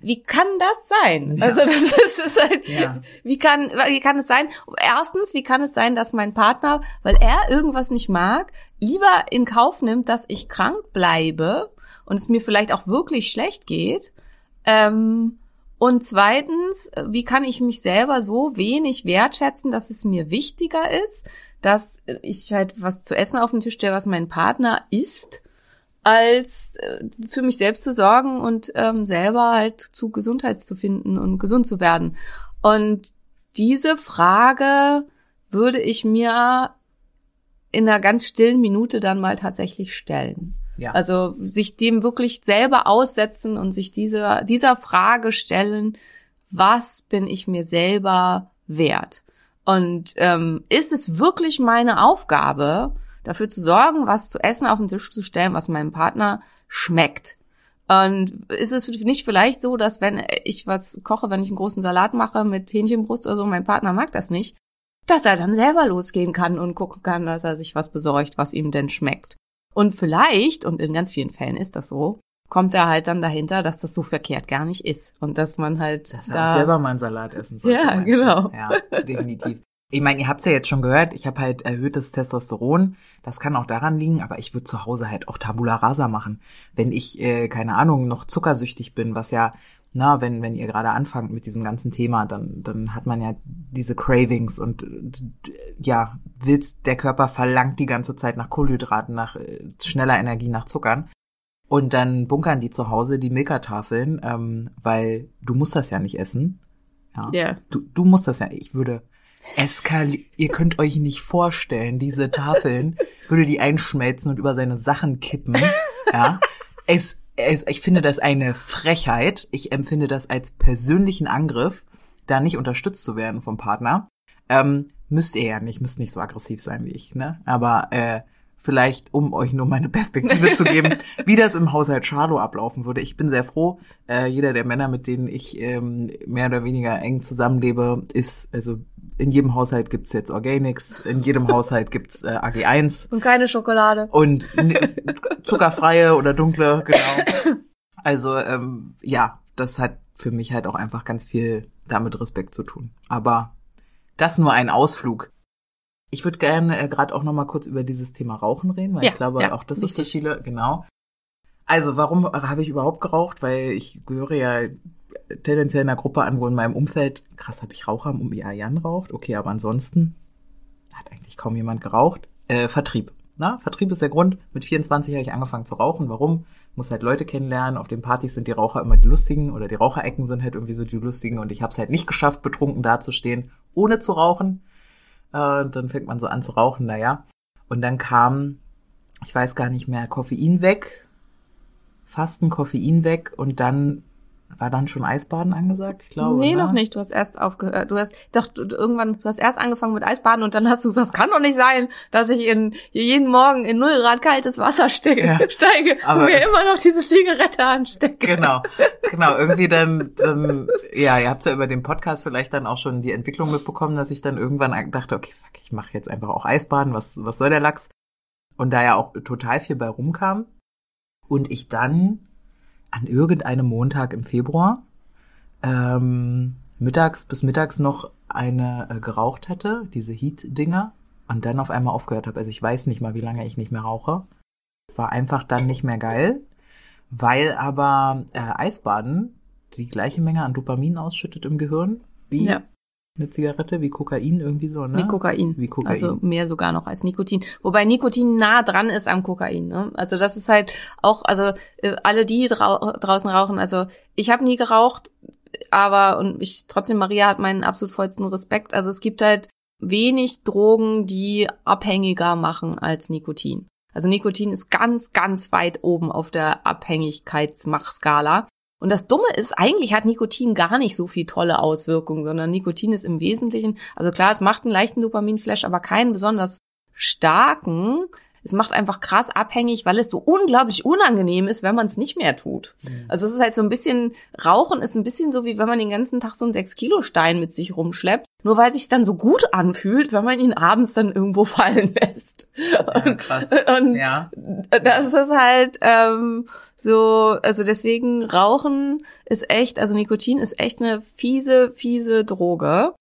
wie kann das sein? Ja. Also das ist halt, ja. Wie kann es sein? Erstens, wie kann es sein, dass mein Partner, weil er irgendwas nicht mag, lieber in Kauf nimmt, dass ich krank bleibe und es mir vielleicht auch wirklich schlecht geht, und zweitens, wie kann ich mich selber so wenig wertschätzen, dass es mir wichtiger ist, dass ich halt was zu essen auf den Tisch stelle, was mein Partner isst, als für mich selbst zu sorgen und selber halt zu Gesundheit zu finden und gesund zu werden. Und diese Frage würde ich mir in einer ganz stillen Minute dann mal tatsächlich stellen. Ja. Also sich dem wirklich selber aussetzen und sich dieser Frage stellen, was bin ich mir selber wert? Und ist es wirklich meine Aufgabe, dafür zu sorgen, was zu essen auf den Tisch zu stellen, was meinem Partner schmeckt? Und ist es nicht vielleicht so, dass wenn ich was koche, wenn ich einen großen Salat mache mit Hähnchenbrust oder so, mein Partner mag das nicht, dass er dann selber losgehen kann und gucken kann, dass er sich was besorgt, was ihm denn schmeckt? Und vielleicht, und in ganz vielen Fällen ist das so, kommt er halt dann dahinter, dass das so verkehrt gar nicht ist und dass man halt dass er auch selber mal einen Salat essen sollte. Ja, genau. Ja, definitiv. Ich meine, ihr habt es ja jetzt schon gehört, ich habe halt erhöhtes Testosteron, das kann auch daran liegen, aber ich würde zu Hause halt auch Tabula Rasa machen, wenn ich, keine Ahnung, noch zuckersüchtig bin, was ja, na, wenn ihr gerade anfangt mit diesem ganzen Thema, dann hat man ja diese Cravings und ja, der Körper verlangt die ganze Zeit nach Kohlenhydraten, nach schneller Energie, nach Zuckern. Und dann bunkern die zu Hause die Milka-Tafeln, weil du musst das ja nicht essen. Ja. Yeah. Du musst das ja, ich würde ihr könnt euch nicht vorstellen, diese Tafeln würde die einschmelzen und über seine Sachen kippen. Ja. Ich finde das eine Frechheit. Ich empfinde das als persönlichen Angriff, da nicht unterstützt zu werden vom Partner. Müsst ihr ja nicht, müsst nicht so aggressiv sein wie ich, ne? Aber vielleicht, um euch nur meine Perspektive zu geben, wie das im Haushalt Schalo ablaufen würde. Ich bin sehr froh, jeder der Männer, mit denen ich mehr oder weniger eng zusammenlebe, ist, also in jedem Haushalt gibt's jetzt Organics, in jedem Haushalt gibt's AG1. Und keine Schokolade. Und zuckerfreie oder dunkle, genau. Also ja, das hat für mich halt auch einfach ganz viel damit Respekt zu tun. Aber das nur ein Ausflug. Ich würde gerne gerade auch noch mal kurz über dieses Thema Rauchen reden, weil ich glaube, auch das ist für viele, genau. Also warum habe ich überhaupt geraucht? Weil ich gehöre ja tendenziell in einer Gruppe an, wo in meinem Umfeld, krass, habe ich Raucher um Jan raucht? Okay, aber ansonsten hat eigentlich kaum jemand geraucht. Vertrieb. Na, Vertrieb ist der Grund. Mit 24 habe ich angefangen zu rauchen. Warum? Muss halt Leute kennenlernen. Auf den Partys sind die Raucher immer die Lustigen oder die Raucherecken sind halt irgendwie so die Lustigen. Und ich habe es halt nicht geschafft, betrunken dazustehen, ohne zu rauchen. Dann fängt man so an zu rauchen, naja. Und dann kam, ich weiß gar nicht mehr, Koffein weg, Fasten, Koffein weg und dann war dann schon Eisbaden angesagt, ich glaube. Nee, noch nicht. Du hast erst aufgehört. Du hast erst angefangen mit Eisbaden und dann hast du gesagt, das kann doch nicht sein, dass ich jeden Morgen in 0 Grad kaltes Wasser steige und mir immer noch diese Zigarette anstecke. Genau. Irgendwie dann ja, ihr habt ja über den Podcast vielleicht dann auch schon die Entwicklung mitbekommen, dass ich dann irgendwann dachte, okay, fuck, ich mache jetzt einfach auch Eisbaden, was soll der Lachs? Und da ja auch total viel bei rumkam und ich dann an irgendeinem Montag im Februar mittags noch eine geraucht hätte, diese Heat-Dinger, und dann auf einmal aufgehört habe. Also ich weiß nicht mal, wie lange ich nicht mehr rauche. War einfach dann nicht mehr geil, weil aber Eisbaden die gleiche Menge an Dopamin ausschüttet im Gehirn wie eine Zigarette, wie Kokain irgendwie so, ne? Wie Kokain. Also mehr sogar noch als Nikotin. Wobei Nikotin nah dran ist am Kokain, ne? Also das ist halt auch, also alle, die draußen rauchen, also ich habe nie geraucht, aber trotzdem, Maria hat meinen absolut vollsten Respekt. Also es gibt halt wenig Drogen, die abhängiger machen als Nikotin. Also Nikotin ist ganz, ganz weit oben auf der Abhängigkeitsmachskala. Und das Dumme ist, eigentlich hat Nikotin gar nicht so viel tolle Auswirkungen, sondern Nikotin ist im Wesentlichen, also klar, es macht einen leichten Dopaminflash, aber keinen besonders starken. Es macht einfach krass abhängig, weil es so unglaublich unangenehm ist, wenn man es nicht mehr tut. Mhm. Also es ist halt so ein bisschen, Rauchen ist ein bisschen so, wie wenn man den ganzen Tag so einen 6-Kilo-Stein mit sich rumschleppt, nur weil es sich dann so gut anfühlt, wenn man ihn abends dann irgendwo fallen lässt. Ja, krass. Und das ist halt so, also deswegen Rauchen ist echt, also Nikotin ist echt eine fiese, fiese Droge.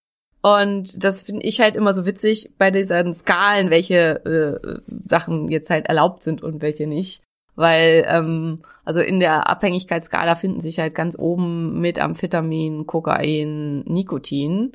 Und das finde ich halt immer so witzig bei diesen Skalen, welche Sachen jetzt halt erlaubt sind und welche nicht. Weil, also in der Abhängigkeitsskala finden sich halt ganz oben Methamphetamin, Kokain, Nikotin.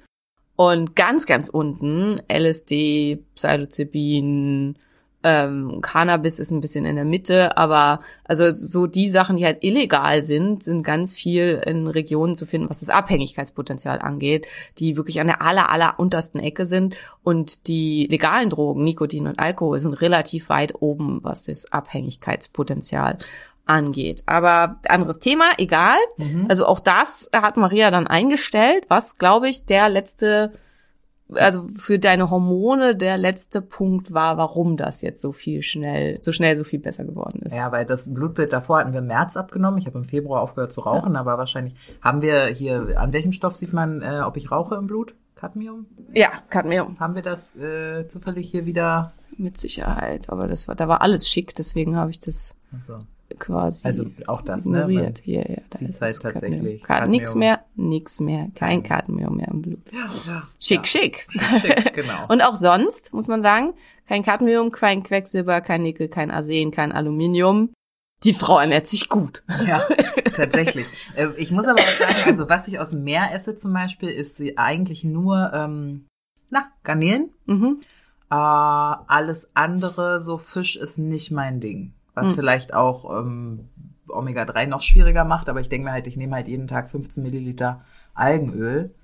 Und ganz, ganz unten LSD, Psilocybin, Cannabis ist ein bisschen in der Mitte, aber also so die Sachen, die halt illegal sind, sind ganz viel in Regionen zu finden, was das Abhängigkeitspotenzial angeht, die wirklich an der aller untersten Ecke sind, und die legalen Drogen, Nikotin und Alkohol, sind relativ weit oben, was das Abhängigkeitspotenzial angeht. Aber anderes Thema, egal. Mhm. Also auch das hat Maria dann eingestellt, was, glaube ich, also für deine Hormone der letzte Punkt war, warum das jetzt so schnell so viel besser geworden ist. Ja, weil das Blutbild davor hatten wir im März abgenommen. Ich habe im Februar aufgehört zu rauchen, aber wahrscheinlich haben wir hier, an welchem Stoff sieht man, ob ich rauche im Blut? Cadmium? Ja, Cadmium. Haben wir das zufällig hier wieder? Mit Sicherheit, aber da war alles schick, deswegen habe ich das quasi ignoriert. Also auch das, ignoriert. Ne? Ja, da ist halt tatsächlich Cadmium. Nix mehr. Kein Cadmium mehr im Blut. Ja. Schick, genau. Und auch sonst, muss man sagen, kein Cadmium, kein Quecksilber, kein Nickel, kein Arsen, kein Aluminium. Die Frau ernährt sich gut. Ja, tatsächlich. Ich muss aber auch sagen, also was ich aus dem Meer esse zum Beispiel, ist sie eigentlich nur Garnelen. Mhm. Alles andere, so Fisch, ist nicht mein Ding. Was vielleicht auch Omega-3 noch schwieriger macht, aber ich denke mir halt, ich nehme halt jeden Tag 15 Milliliter Algenöl,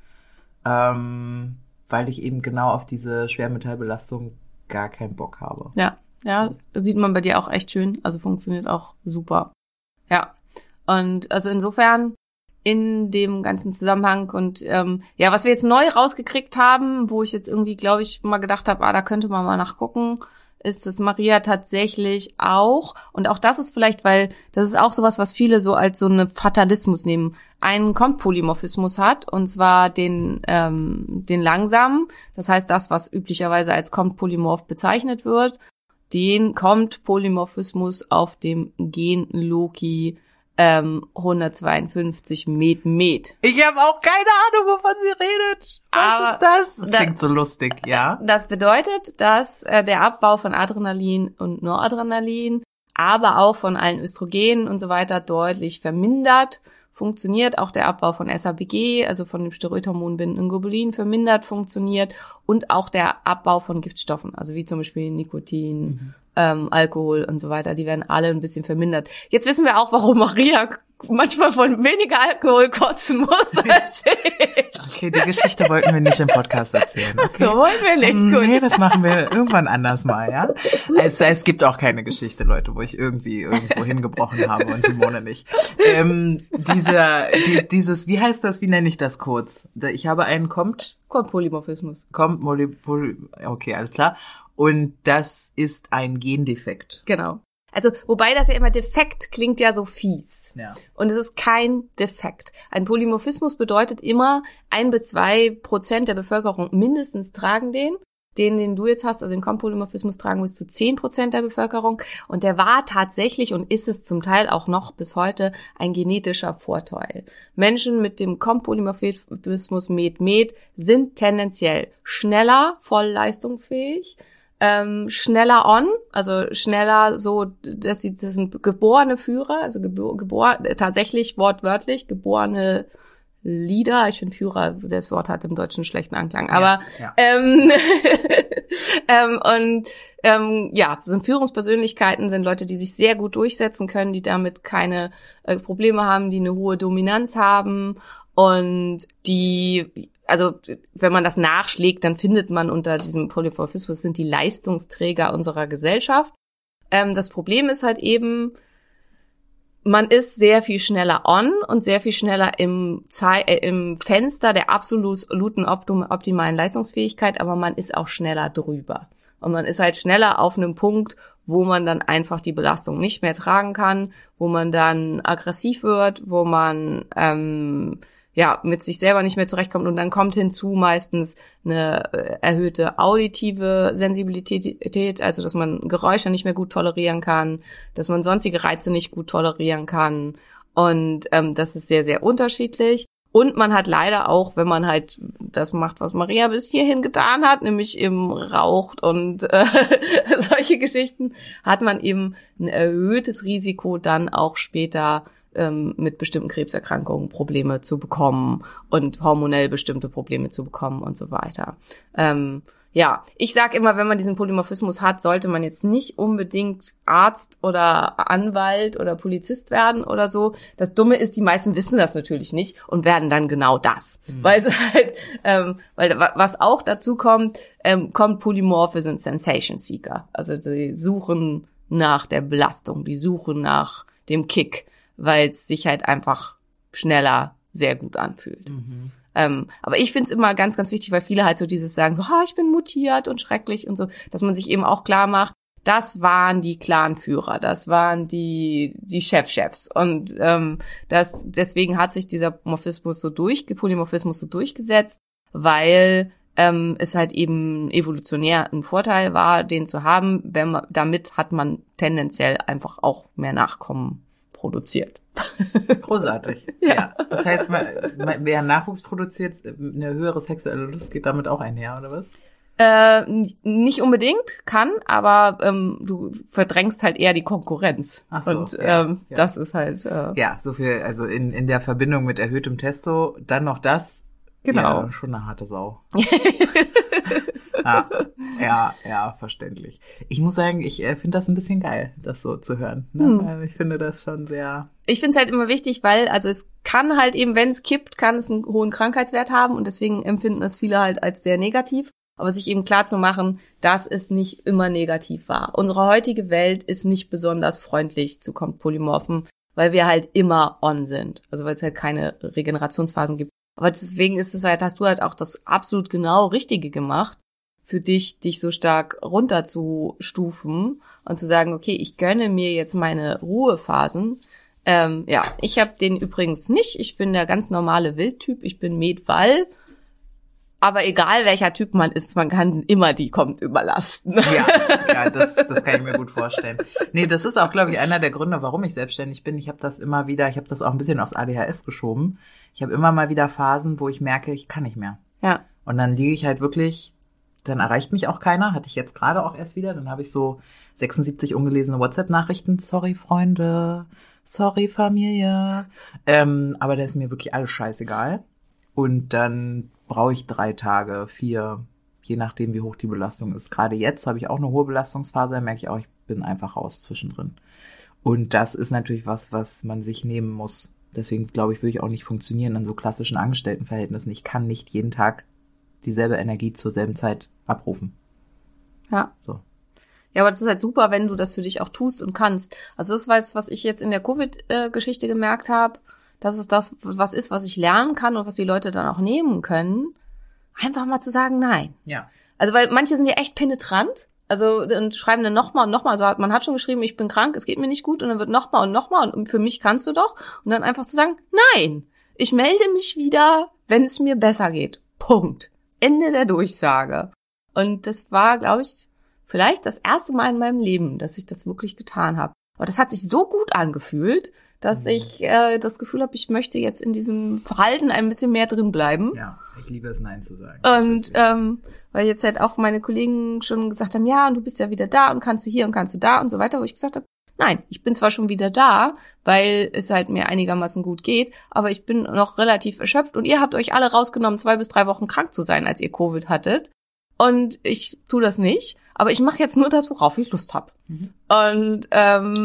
weil ich eben genau auf diese Schwermetallbelastung gar keinen Bock habe. Ja, das sieht man bei dir auch echt schön, also funktioniert auch super. Ja, und also insofern in dem ganzen Zusammenhang und was wir jetzt neu rausgekriegt haben, wo ich jetzt irgendwie, glaube ich, mal gedacht habe, da könnte man mal nachgucken, ist, dass Maria tatsächlich auch, und auch das ist vielleicht, weil das ist auch sowas, was viele so als so einen Fatalismus nehmen, einen Kompolymorphismus hat, und zwar den langsamen, das heißt das, was üblicherweise als Kompolymorph bezeichnet wird, den Kompolymorphismus auf dem Gen Loki 152 Met. Ich habe auch keine Ahnung, wovon sie redet. Was ist das? Das klingt so lustig, ja. Das bedeutet, dass der Abbau von Adrenalin und Noradrenalin, aber auch von allen Östrogenen und so weiter deutlich vermindert funktioniert. Auch der Abbau von SABG, also von dem Steroidhormon bindenden Globulin, vermindert funktioniert. Und auch der Abbau von Giftstoffen, also wie zum Beispiel Nikotin, Alkohol und so weiter, die werden alle ein bisschen vermindert. Jetzt wissen wir auch, warum Maria manchmal von weniger Alkohol kotzen muss als ich. Okay, die Geschichte wollten wir nicht im Podcast erzählen. Okay? Ach so, wollen wir nicht. Gut. Nee, das machen wir irgendwann anders mal, ja? Es gibt auch keine Geschichte, Leute, wo ich irgendwie irgendwo hingebrochen habe und Simone nicht. Wie heißt das, wie nenne ich das kurz? Ich habe einen Kompolymorphismus. Okay, alles klar. Und das ist ein Gendefekt. Genau. Also, wobei das ja immer defekt klingt, ja so fies. Ja. Und es ist kein Defekt. Ein Polymorphismus bedeutet immer, 1-2% der Bevölkerung mindestens tragen den. Den du jetzt hast, also den Kompolymorphismus, tragen bis zu 10% der Bevölkerung. Und der war tatsächlich und ist es zum Teil auch noch bis heute ein genetischer Vorteil. Menschen mit dem Kompolymorphismus Met sind tendenziell schneller voll leistungsfähig, schneller on, also schneller so, dass sie, das sind geborene Führer, also tatsächlich wortwörtlich geborene Leader, ich finde Führer, das Wort hat im Deutschen schlechten Anklang, aber ja. Sind Führungspersönlichkeiten, sind Leute, die sich sehr gut durchsetzen können, die damit keine Probleme haben, die eine hohe Dominanz haben, und die, also wenn man das nachschlägt, dann findet man unter diesem Polymorphismus, sind die Leistungsträger unserer Gesellschaft. Das Problem ist halt eben, man ist sehr viel schneller on und sehr viel schneller im Fenster der absoluten optimalen Leistungsfähigkeit, aber man ist auch schneller drüber. Und man ist halt schneller auf einem Punkt, wo man dann einfach die Belastung nicht mehr tragen kann, wo man dann aggressiv wird, wo man mit sich selber nicht mehr zurechtkommt. Und dann kommt hinzu meistens eine erhöhte auditive Sensibilität, also dass man Geräusche nicht mehr gut tolerieren kann, dass man sonstige Reize nicht gut tolerieren kann. Und das ist sehr, sehr unterschiedlich. Und man hat leider auch, wenn man halt das macht, was Maria bis hierhin getan hat, nämlich eben raucht und solche Geschichten, hat man eben ein erhöhtes Risiko, dann auch später mit bestimmten Krebserkrankungen Probleme zu bekommen und hormonell bestimmte Probleme zu bekommen und so weiter. Ja, ich sage immer, wenn man diesen Polymorphismus hat, sollte man jetzt nicht unbedingt Arzt oder Anwalt oder Polizist werden oder so. Das Dumme ist, die meisten wissen das natürlich nicht und werden dann genau das. Mhm. Weil es halt, weil was auch dazu kommt, kommt Polymorphe sind Sensation Seeker. Also die suchen nach der Belastung, die suchen nach dem Kick, weil es sich halt einfach schneller sehr gut anfühlt. Mhm. Aber ich find's immer ganz, ganz wichtig, weil viele halt so dieses sagen, so, ha, ich bin mutiert und schrecklich und so, dass man sich eben auch klar macht, das waren die Clanführer, das waren die Chefs. Und deswegen hat sich dieser Polymorphismus so durchgesetzt, weil es halt eben evolutionär ein Vorteil war, den zu haben, damit hat man tendenziell einfach auch mehr Nachkommen produziert. Großartig. Ja. Das heißt, wer Nachwuchs produziert, eine höhere sexuelle Lust geht damit auch einher, oder was? Nicht unbedingt, kann, aber du verdrängst halt eher die Konkurrenz. Ach so, und ja. Das ist halt... ja, so viel, also in der Verbindung mit erhöhtem Testo, dann noch das. Genau. Ja, schon eine harte Sau. Ja, verständlich. Ich muss sagen, ich finde das ein bisschen geil, das so zu hören. Ne? Hm. Also ich finde das schon sehr... Ich finde es halt immer wichtig, weil also es kann halt eben, wenn es kippt, kann es einen hohen Krankheitswert haben und deswegen empfinden das viele halt als sehr negativ. Aber sich eben klar zu machen, dass es nicht immer negativ war. Unsere heutige Welt ist nicht besonders freundlich zu Polymorphen, weil wir halt immer on sind. Also weil es halt keine Regenerationsphasen gibt. Aber deswegen ist es halt, hast du halt auch das absolut genau Richtige gemacht, für dich, dich so stark runterzustufen und zu sagen, okay, ich gönne mir jetzt meine Ruhephasen. Ja, ich habe den übrigens nicht. Ich bin der ganz normale Wildtyp. Ich bin Medwall. Aber egal, welcher Typ man ist, man kann immer die kommt überlasten. Ja, das kann ich mir gut vorstellen. Nee, das ist auch, glaube ich, einer der Gründe, warum ich selbstständig bin. Ich habe das auch ein bisschen aufs ADHS geschoben. Ich habe immer mal wieder Phasen, wo ich merke, ich kann nicht mehr. Ja. Und dann liege ich halt wirklich, dann erreicht mich auch keiner, hatte ich jetzt gerade auch erst wieder. Dann habe ich so 76 ungelesene WhatsApp-Nachrichten. Sorry, Freunde. Sorry, Familie. Aber da ist mir wirklich alles scheißegal. Und dann brauche ich 3 Tage, 4, je nachdem, wie hoch die Belastung ist. Gerade jetzt habe ich auch eine hohe Belastungsphase, merke ich auch, ich bin einfach raus zwischendrin. Und das ist natürlich was man sich nehmen muss. Deswegen, glaube ich, würde ich auch nicht funktionieren an so klassischen Angestelltenverhältnissen. Ich kann nicht jeden Tag dieselbe Energie zur selben Zeit abrufen. Ja. So. Ja, aber das ist halt super, wenn du das für dich auch tust und kannst. Also das war jetzt, was ich jetzt in der Covid-Geschichte gemerkt habe. Das ist das, was ist, was ich lernen kann und was die Leute dann auch nehmen können, einfach mal zu sagen, nein. Ja. Also, weil manche sind ja echt penetrant, also und schreiben dann nochmal, so man hat schon geschrieben, ich bin krank, es geht mir nicht gut und dann wird nochmal und für mich kannst du doch und dann einfach zu sagen, nein, ich melde mich wieder, wenn es mir besser geht. Punkt. Ende der Durchsage. Und das war, glaube ich, vielleicht das erste Mal in meinem Leben, dass ich das wirklich getan habe. Aber das hat sich so gut angefühlt, dass ich das Gefühl habe, ich möchte jetzt in diesem Verhalten ein bisschen mehr drin bleiben. Ja, ich liebe es, Nein zu sagen. Und weil jetzt halt auch meine Kollegen schon gesagt haben, ja, und du bist ja wieder da und kannst du hier und kannst du da und so weiter, wo ich gesagt habe, nein, ich bin zwar schon wieder da, weil es halt mir einigermaßen gut geht, aber ich bin noch relativ erschöpft und ihr habt euch alle rausgenommen, 2 bis 3 Wochen krank zu sein, als ihr Covid hattet. Und ich tue das nicht, aber ich mache jetzt nur das, worauf ich Lust habe. Mhm. Und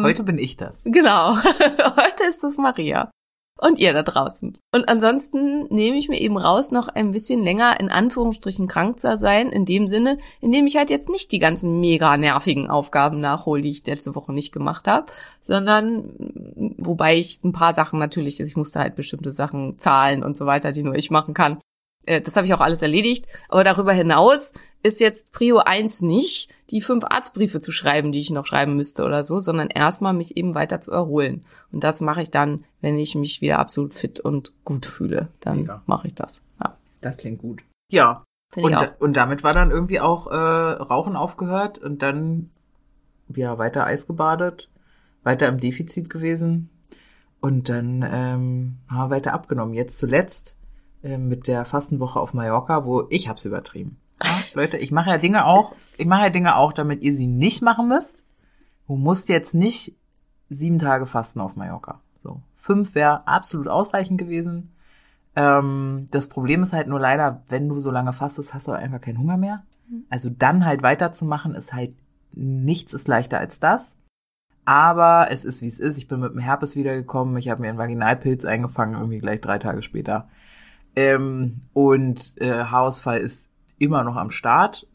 heute bin ich das. Genau, heute ist das Maria und ihr da draußen. Und ansonsten nehme ich mir eben raus, noch ein bisschen länger in Anführungsstrichen krank zu sein, in dem Sinne, indem ich halt jetzt nicht die ganzen mega nervigen Aufgaben nachhole, die ich letzte Woche nicht gemacht habe, sondern wobei ich ein paar Sachen natürlich, ich musste halt bestimmte Sachen zahlen und so weiter, die nur ich machen kann. Das habe ich auch alles erledigt. Aber darüber hinaus ist jetzt Prio 1 nicht, die 5 Arztbriefe zu schreiben, die ich noch schreiben müsste oder so, sondern erstmal mich eben weiter zu erholen. Und das mache ich dann, wenn ich mich wieder absolut fit und gut fühle. Dann mache ich das. Ja. Das klingt gut. Ja. Und damit war dann irgendwie auch Rauchen aufgehört und dann weiter Eis gebadet, weiter im Defizit gewesen und dann weiter abgenommen. Jetzt zuletzt mit der Fastenwoche auf Mallorca, wo ich hab's übertrieben. Ja, Leute, ich mache ja Dinge auch, damit ihr sie nicht machen müsst. Du musst jetzt nicht 7 Tage fasten auf Mallorca. So 5 wäre absolut ausreichend gewesen. Das Problem ist halt nur leider, wenn du so lange fastest, hast du einfach keinen Hunger mehr. Also dann halt weiterzumachen ist halt, nichts ist leichter als das. Aber es ist, wie es ist. Ich bin mit dem Herpes wiedergekommen. Ich habe mir einen Vaginalpilz eingefangen, irgendwie gleich 3 Tage später. Und Haarausfall ist immer noch am Start.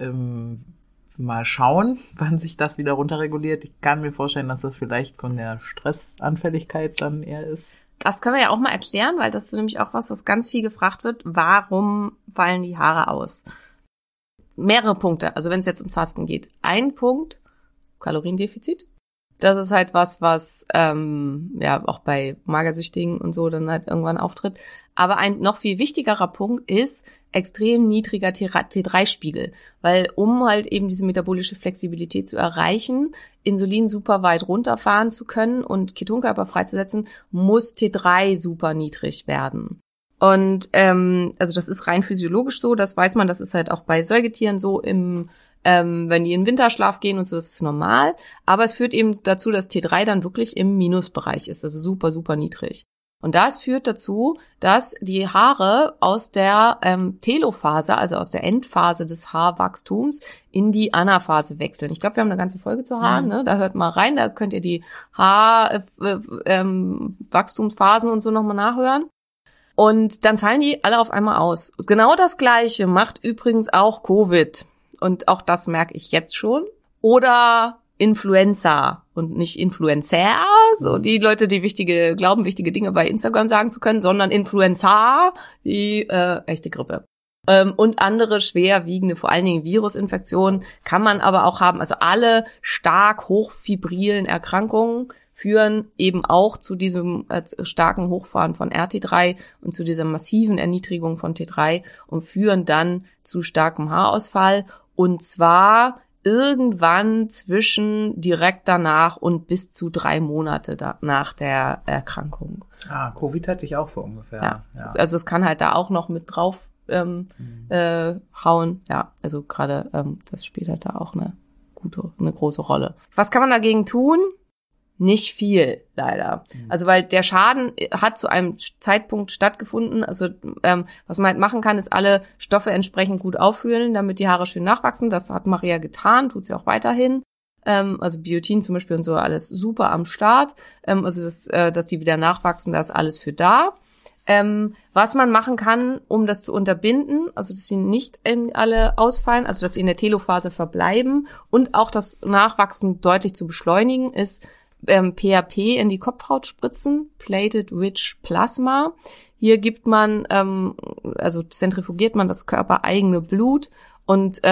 Mal schauen, wann sich das wieder runterreguliert. Ich kann mir vorstellen, dass das vielleicht von der Stressanfälligkeit dann eher ist. Das können wir ja auch mal erklären, weil das ist nämlich auch was ganz viel gefragt wird. Warum fallen die Haare aus? Mehrere Punkte, also wenn es jetzt ums Fasten geht. Ein Punkt, Kaloriendefizit. Das ist halt was auch bei Magersüchtigen und so dann halt irgendwann auftritt. Aber ein noch viel wichtigerer Punkt ist extrem niedriger T3-Spiegel. Weil um halt eben diese metabolische Flexibilität zu erreichen, Insulin super weit runterfahren zu können und Ketonkörper freizusetzen, muss T3 super niedrig werden. Und also das ist rein physiologisch so, das weiß man, das ist halt auch bei Säugetieren so im... wenn die in Winterschlaf gehen und so, das ist normal. Aber es führt eben dazu, dass T3 dann wirklich im Minusbereich ist, also super, super niedrig. Und das führt dazu, dass die Haare aus der Telophase, also aus der Endphase des Haarwachstums, in die Anaphase wechseln. Ich glaube, wir haben eine ganze Folge zu Haaren, ne? Da hört mal rein, da könnt ihr die Haarwachstumsphasen und so nochmal nachhören. Und dann fallen die alle auf einmal aus. Genau das Gleiche macht übrigens auch Covid. Und auch das merke ich jetzt schon. Oder Influenza und nicht Influencer, so die Leute, die wichtige Dinge bei Instagram sagen zu können, sondern Influenza, die echte Grippe. Und andere schwerwiegende, vor allen Dingen Virusinfektionen, kann man aber auch haben. Also alle stark hochfibrilen Erkrankungen führen eben auch zu diesem starken Hochfahren von RT3 und zu dieser massiven Erniedrigung von T3 und führen dann zu starkem Haarausfall. Und zwar irgendwann zwischen direkt danach und bis zu 3 Monate nach der Erkrankung. Covid hatte ich auch vor ungefähr. Ja. Also es kann halt da auch noch mit drauf hauen. Ja, also gerade das spielt halt da auch eine große Rolle. Was kann man dagegen tun? Nicht viel, leider. Also weil der Schaden hat zu einem Zeitpunkt stattgefunden. Also was man halt machen kann, ist alle Stoffe entsprechend gut auffüllen, damit die Haare schön nachwachsen. Das hat Maria getan, tut sie auch weiterhin. Also Biotin zum Beispiel und so, alles super am Start. Also dass die wieder nachwachsen, da ist alles für da. Was man machen kann, um das zu unterbinden, also dass sie nicht alle ausfallen, also dass sie in der Telophase verbleiben und auch das Nachwachsen deutlich zu beschleunigen, ist PHP in die Kopfhaut spritzen, Plated Rich Plasma. Hier gibt man, also zentrifugiert man das körpereigene Blut und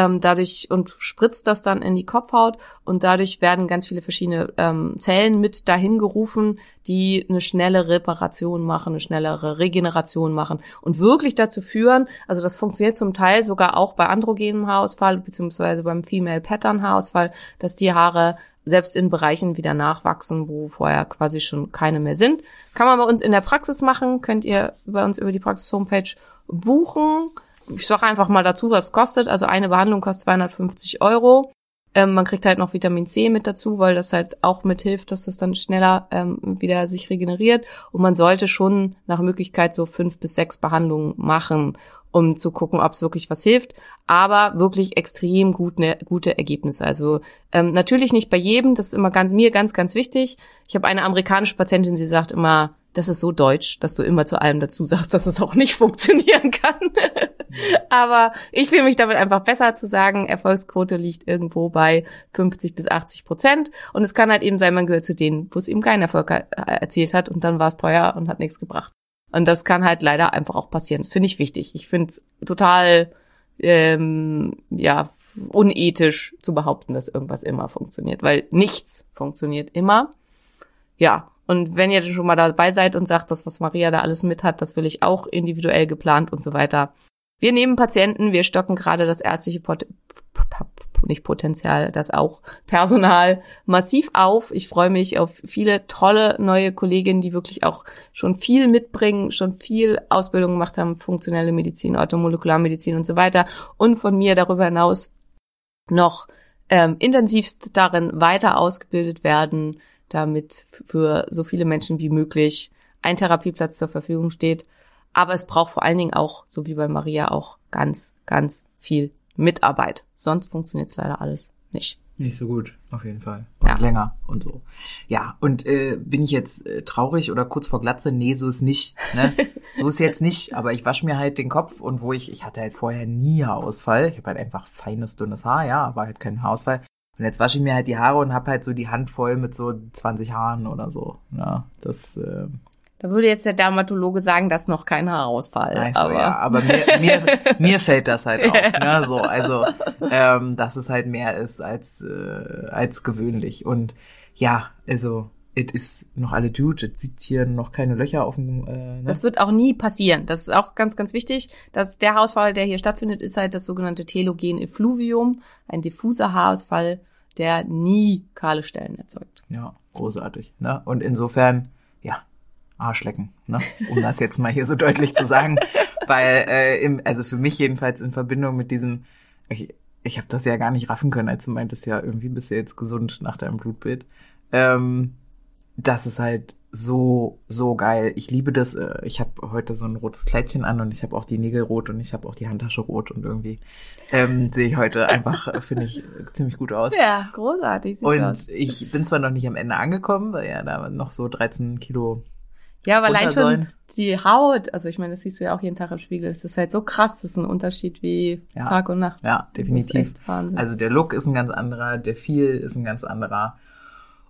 spritzt das dann in die Kopfhaut und dadurch werden ganz viele verschiedene Zellen mit dahin gerufen, die eine schnelle Reparation machen, eine schnellere Regeneration machen und wirklich dazu führen, also das funktioniert zum Teil sogar auch bei androgenem Haarausfall beziehungsweise beim Female Pattern Haarausfall, dass die Haare selbst in Bereichen wieder nachwachsen, wo vorher quasi schon keine mehr sind. Kann man bei uns in der Praxis machen, könnt ihr bei uns über die Praxis-Homepage buchen. Ich sage einfach mal dazu, was es kostet. Also eine Behandlung kostet 250 €. Man kriegt halt noch Vitamin C mit dazu, weil das halt auch mithilft, dass das dann schneller wieder sich regeneriert. Und man sollte schon nach Möglichkeit so 5 bis 6 Behandlungen machen, um zu gucken, ob es wirklich was hilft, aber wirklich extrem gute Ergebnisse. Also natürlich nicht bei jedem, das ist immer mir ganz wichtig. Ich habe eine amerikanische Patientin, sie sagt immer, das ist so deutsch, dass du immer zu allem dazu sagst, dass es auch nicht funktionieren kann. Aber ich fühle mich damit einfach besser zu sagen, Erfolgsquote liegt irgendwo bei 50 bis 80%. Und es kann halt eben sein, man gehört zu denen, wo es eben keinen Erfolg erzielt hat und dann war es teuer und hat nichts gebracht. Und das kann halt leider einfach auch passieren. Das finde ich wichtig. Ich finde es total unethisch zu behaupten, dass irgendwas immer funktioniert, weil nichts funktioniert immer. Ja, und wenn ihr schon mal dabei seid und sagt, das, was Maria da alles mit hat, das will ich auch individuell geplant und so weiter. Wir nehmen Patienten, wir stocken gerade das ärztliche Personal massiv auf. Ich freue mich auf viele tolle neue Kolleginnen, die wirklich auch schon viel mitbringen, schon viel Ausbildung gemacht haben, funktionelle Medizin, Orthomolekularmedizin und so weiter. Und von mir darüber hinaus noch intensivst darin weiter ausgebildet werden, damit für so viele Menschen wie möglich ein Therapieplatz zur Verfügung steht. Aber es braucht vor allen Dingen auch, so wie bei Maria, auch ganz, ganz viel Mitarbeit. Sonst funktioniert es leider alles nicht. Nicht so gut, auf jeden Fall. Und länger und so. Ja, und bin ich jetzt traurig oder kurz vor Glatze? Nee, so ist nicht. Ne? So ist jetzt nicht, aber ich wasche mir halt den Kopf und wo ich hatte halt vorher nie Haarausfall. Ich habe halt einfach feines, dünnes Haar, ja, aber halt keinen Haarausfall. Und jetzt wasche ich mir halt die Haare und habe halt so die Hand voll mit so 20 Haaren oder so. Ja, das... Da würde jetzt der Dermatologe sagen, das ist noch kein Haarausfall. Also, aber ja, aber mir fällt das halt auf. Ja. Ne? So, also dass es halt mehr ist als gewöhnlich. Und ja, also es ist noch alle dude, es sieht hier noch keine Löcher auf dem... ne? Das wird auch nie passieren. Das ist auch ganz, ganz wichtig. Dass der Haarausfall, der hier stattfindet, ist halt das sogenannte telogene Effluvium, ein diffuser Haarausfall, der nie kahle Stellen erzeugt. Ja, großartig. Ne? Und insofern, ja. Arschlecken, ne? Um das jetzt mal hier so deutlich zu sagen, weil also für mich jedenfalls in Verbindung mit diesem, ich habe das ja gar nicht raffen können, als du meintest, ja irgendwie bist du jetzt gesund nach deinem Blutbild. Das ist halt so geil. Ich liebe das. Ich habe heute so ein rotes Kleidchen an und ich habe auch die Nägel rot und ich habe auch die Handtasche rot und irgendwie sehe ich heute einfach, finde ich, ziemlich gut aus. Ja, großartig. Sieht und aus. Ich bin zwar noch nicht am Ende angekommen, weil ja da noch so 13 Kilo. Ja, aber allein schon die Haut, also ich meine, das siehst du ja auch jeden Tag im Spiegel, das ist halt so krass, das ist ein Unterschied wie Tag und Nacht. Ja, definitiv. Also der Look ist ein ganz anderer, der Feel ist ein ganz anderer.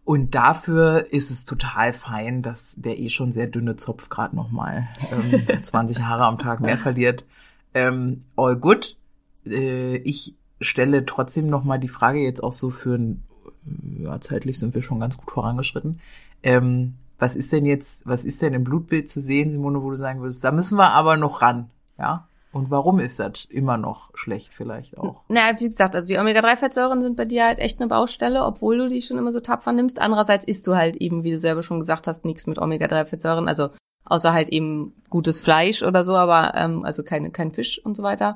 Und dafür ist es total fein, dass der schon sehr dünne Zopf gerade nochmal 20 Haare am Tag mehr verliert. All good. Ich stelle trotzdem nochmal die Frage jetzt auch so für, ja, zeitlich sind wir schon ganz gut vorangeschritten, Was ist denn im Blutbild zu sehen, Simone, wo du sagen würdest, da müssen wir aber noch ran, ja? Und warum ist das immer noch schlecht vielleicht auch? Na, wie gesagt, also die Omega-3-Fettsäuren sind bei dir halt echt eine Baustelle, obwohl du die schon immer so tapfer nimmst. Andererseits isst du halt eben, wie du selber schon gesagt hast, nichts mit Omega-3-Fettsäuren, also außer halt eben gutes Fleisch oder so, aber also kein Fisch und so weiter.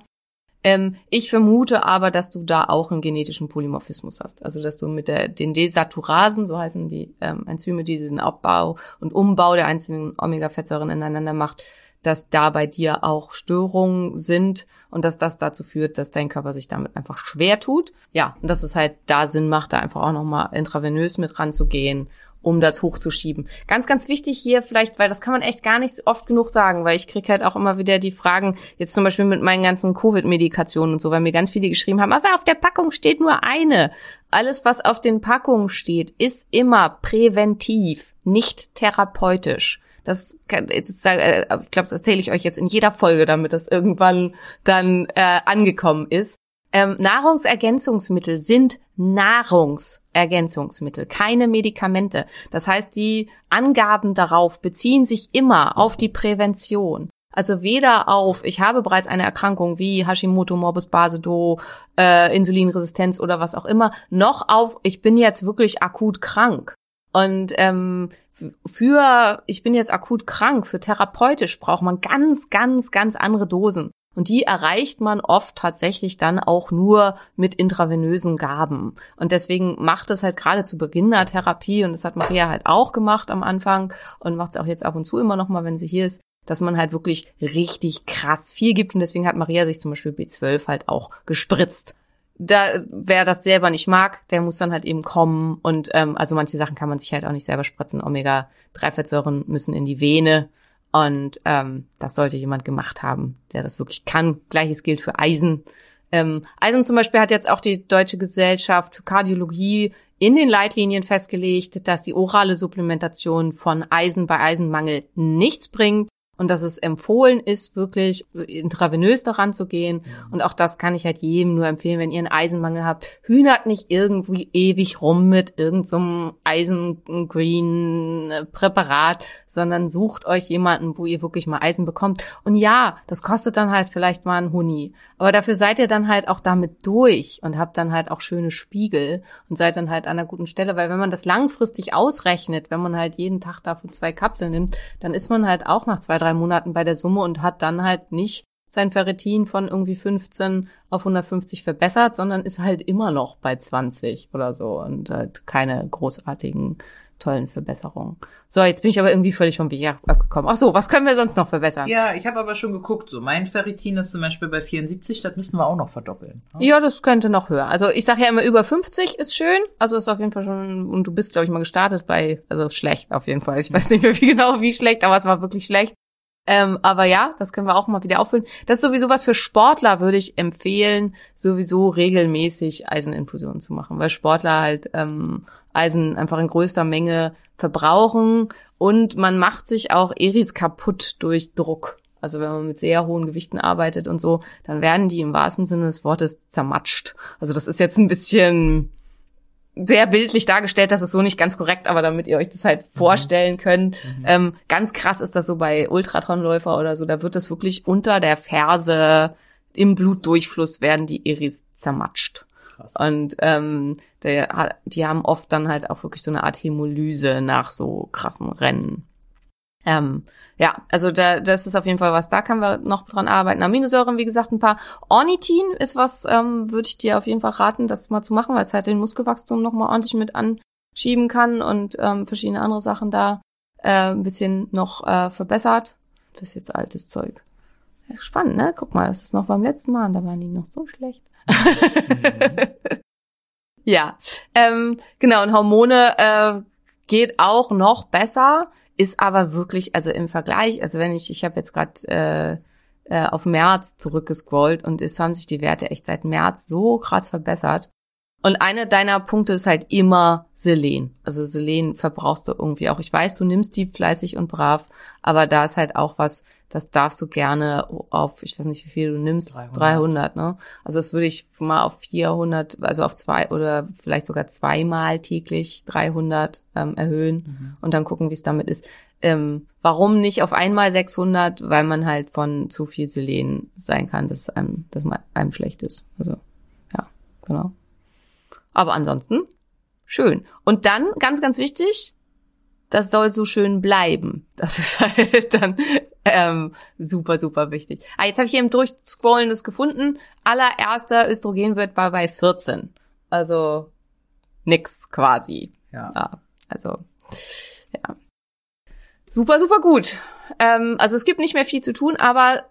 Ich vermute aber, dass du da auch einen genetischen Polymorphismus hast. Also, dass du mit den Desaturasen, so heißen die Enzyme, die diesen Abbau und Umbau der einzelnen Omega-Fettsäuren ineinander macht, dass da bei dir auch Störungen sind und dass das dazu führt, dass dein Körper sich damit einfach schwer tut. Ja, und dass es halt da Sinn macht, da einfach auch nochmal intravenös mit ranzugehen, um das hochzuschieben. Ganz, ganz wichtig hier vielleicht, weil das kann man echt gar nicht oft genug sagen, weil ich kriege halt auch immer wieder die Fragen, jetzt zum Beispiel mit meinen ganzen Covid-Medikationen und so, weil mir ganz viele geschrieben haben, aber auf der Packung steht nur eine. Alles, was auf den Packungen steht, ist immer präventiv, nicht therapeutisch. Ich glaube, das erzähle ich euch jetzt in jeder Folge, damit das irgendwann dann angekommen ist. Nahrungsergänzungsmittel sind Nahrungsergänzungsmittel, keine Medikamente. Das heißt, die Angaben darauf beziehen sich immer auf die Prävention. Also weder auf, ich habe bereits eine Erkrankung wie Hashimoto, Morbus Basedow, Insulinresistenz oder was auch immer, noch auf, ich bin jetzt wirklich akut krank. Und ich bin jetzt akut krank, für therapeutisch braucht man ganz, ganz, ganz andere Dosen. Und die erreicht man oft tatsächlich dann auch nur mit intravenösen Gaben. Und deswegen macht es halt gerade zu Beginn der Therapie, und das hat Maria halt auch gemacht am Anfang und macht es auch jetzt ab und zu immer noch mal, wenn sie hier ist, dass man halt wirklich richtig krass viel gibt. Und deswegen hat Maria sich zum Beispiel B12 halt auch gespritzt. Da, wer das selber nicht mag, der muss dann halt eben kommen. Und also manche Sachen kann man sich halt auch nicht selber spritzen. Omega-3-Fettsäuren müssen in die Vene. Und das sollte jemand gemacht haben, der das wirklich kann. Gleiches gilt für Eisen. Eisen zum Beispiel hat jetzt auch die Deutsche Gesellschaft für Kardiologie in den Leitlinien festgelegt, dass die orale Supplementation von Eisen bei Eisenmangel nichts bringt und dass es empfohlen ist, wirklich intravenös daran zu gehen. Und auch das kann ich halt jedem nur empfehlen, wenn ihr einen Eisenmangel habt. Hühnert nicht irgendwie ewig rum mit irgendeinem Eisen-Green-Präparat, sondern sucht euch jemanden, wo ihr wirklich mal Eisen bekommt. Und ja, das kostet dann halt vielleicht mal einen Huni. Aber dafür seid ihr dann halt auch damit durch und habt dann halt auch schöne Spiegel und seid dann halt an einer guten Stelle. Weil wenn man das langfristig ausrechnet, wenn man halt jeden Tag davon 2 Kapseln nimmt, dann ist man halt auch nach 2-3 Monaten bei der Summe und hat dann halt nicht sein Ferritin von irgendwie 15 auf 150 verbessert, sondern ist halt immer noch bei 20 oder so und halt keine großartigen tollen Verbesserungen. So, jetzt bin ich aber irgendwie völlig vom Weg abgekommen. Ach so, was können wir sonst noch verbessern? Ja, ich habe aber schon geguckt, so mein Ferritin ist zum Beispiel bei 74, das müssen wir auch noch verdoppeln. Ne? Ja, das könnte noch höher. Also ich sage ja immer, über 50 ist schön, also ist auf jeden Fall schon, und du bist, glaube ich, mal gestartet bei, also schlecht auf jeden Fall. Ich weiß nicht mehr wie genau, wie schlecht, aber es war wirklich schlecht. Aber ja, das können wir auch mal wieder auffüllen. Das ist sowieso was für Sportler, würde ich empfehlen, sowieso regelmäßig Eiseninfusionen zu machen, weil Sportler halt Eisen einfach in größter Menge verbrauchen und man macht sich auch Eris kaputt durch Druck. Also wenn man mit sehr hohen Gewichten arbeitet und so, dann werden die im wahrsten Sinne des Wortes zermatscht. Also das ist jetzt ein bisschen sehr bildlich dargestellt, das ist so nicht ganz korrekt, aber damit ihr euch das halt vorstellen könnt. Mhm. Ganz krass ist das so bei Ultratronläufer oder so, da wird das wirklich unter der Ferse im Blutdurchfluss werden die Eris zermatscht. Krass. Und die haben oft dann halt auch wirklich so eine Art Hämolyse nach so krassen Rennen. Ja, also das ist auf jeden Fall was, da können wir noch dran arbeiten. Aminosäuren, wie gesagt, ein paar. Ornithin ist was, würde ich dir auf jeden Fall raten, das mal zu machen, weil es halt den Muskelwachstum nochmal ordentlich mit anschieben kann und verschiedene andere Sachen da ein bisschen noch verbessert. Das ist jetzt altes Zeug. Das ist spannend, ne? Guck mal, das ist noch beim letzten Mal, und da waren die noch so schlecht. Ja, genau, und Hormone geht auch noch besser. Ist aber wirklich, also im Vergleich, also wenn ich habe jetzt gerade auf März zurückgescrollt und es haben sich die Werte echt seit März so krass verbessert. Und einer deiner Punkte ist halt immer Selen. Also Selen verbrauchst du irgendwie auch. Ich weiß, du nimmst die fleißig und brav, aber da ist halt auch was, das darfst du gerne auf, ich weiß nicht, wie viel du nimmst, 300, ne? Also das würde ich mal auf 400, also auf 2 oder vielleicht sogar 2-mal täglich 300 erhöhen und dann gucken, wie es damit ist. Warum nicht auf einmal 600? Weil man halt von zu viel Selen sein kann, dass einem schlecht ist. Also, ja, genau. Aber ansonsten schön. Und dann, ganz, ganz wichtig, das soll so schön bleiben. Das ist halt dann super, super wichtig. Ah, jetzt habe ich hier im Durchscrollen das gefunden. Allererster Östrogenwert war bei 14. Also nix quasi. Ja. Also, ja. Super, super gut. Also es gibt nicht mehr viel zu tun, aber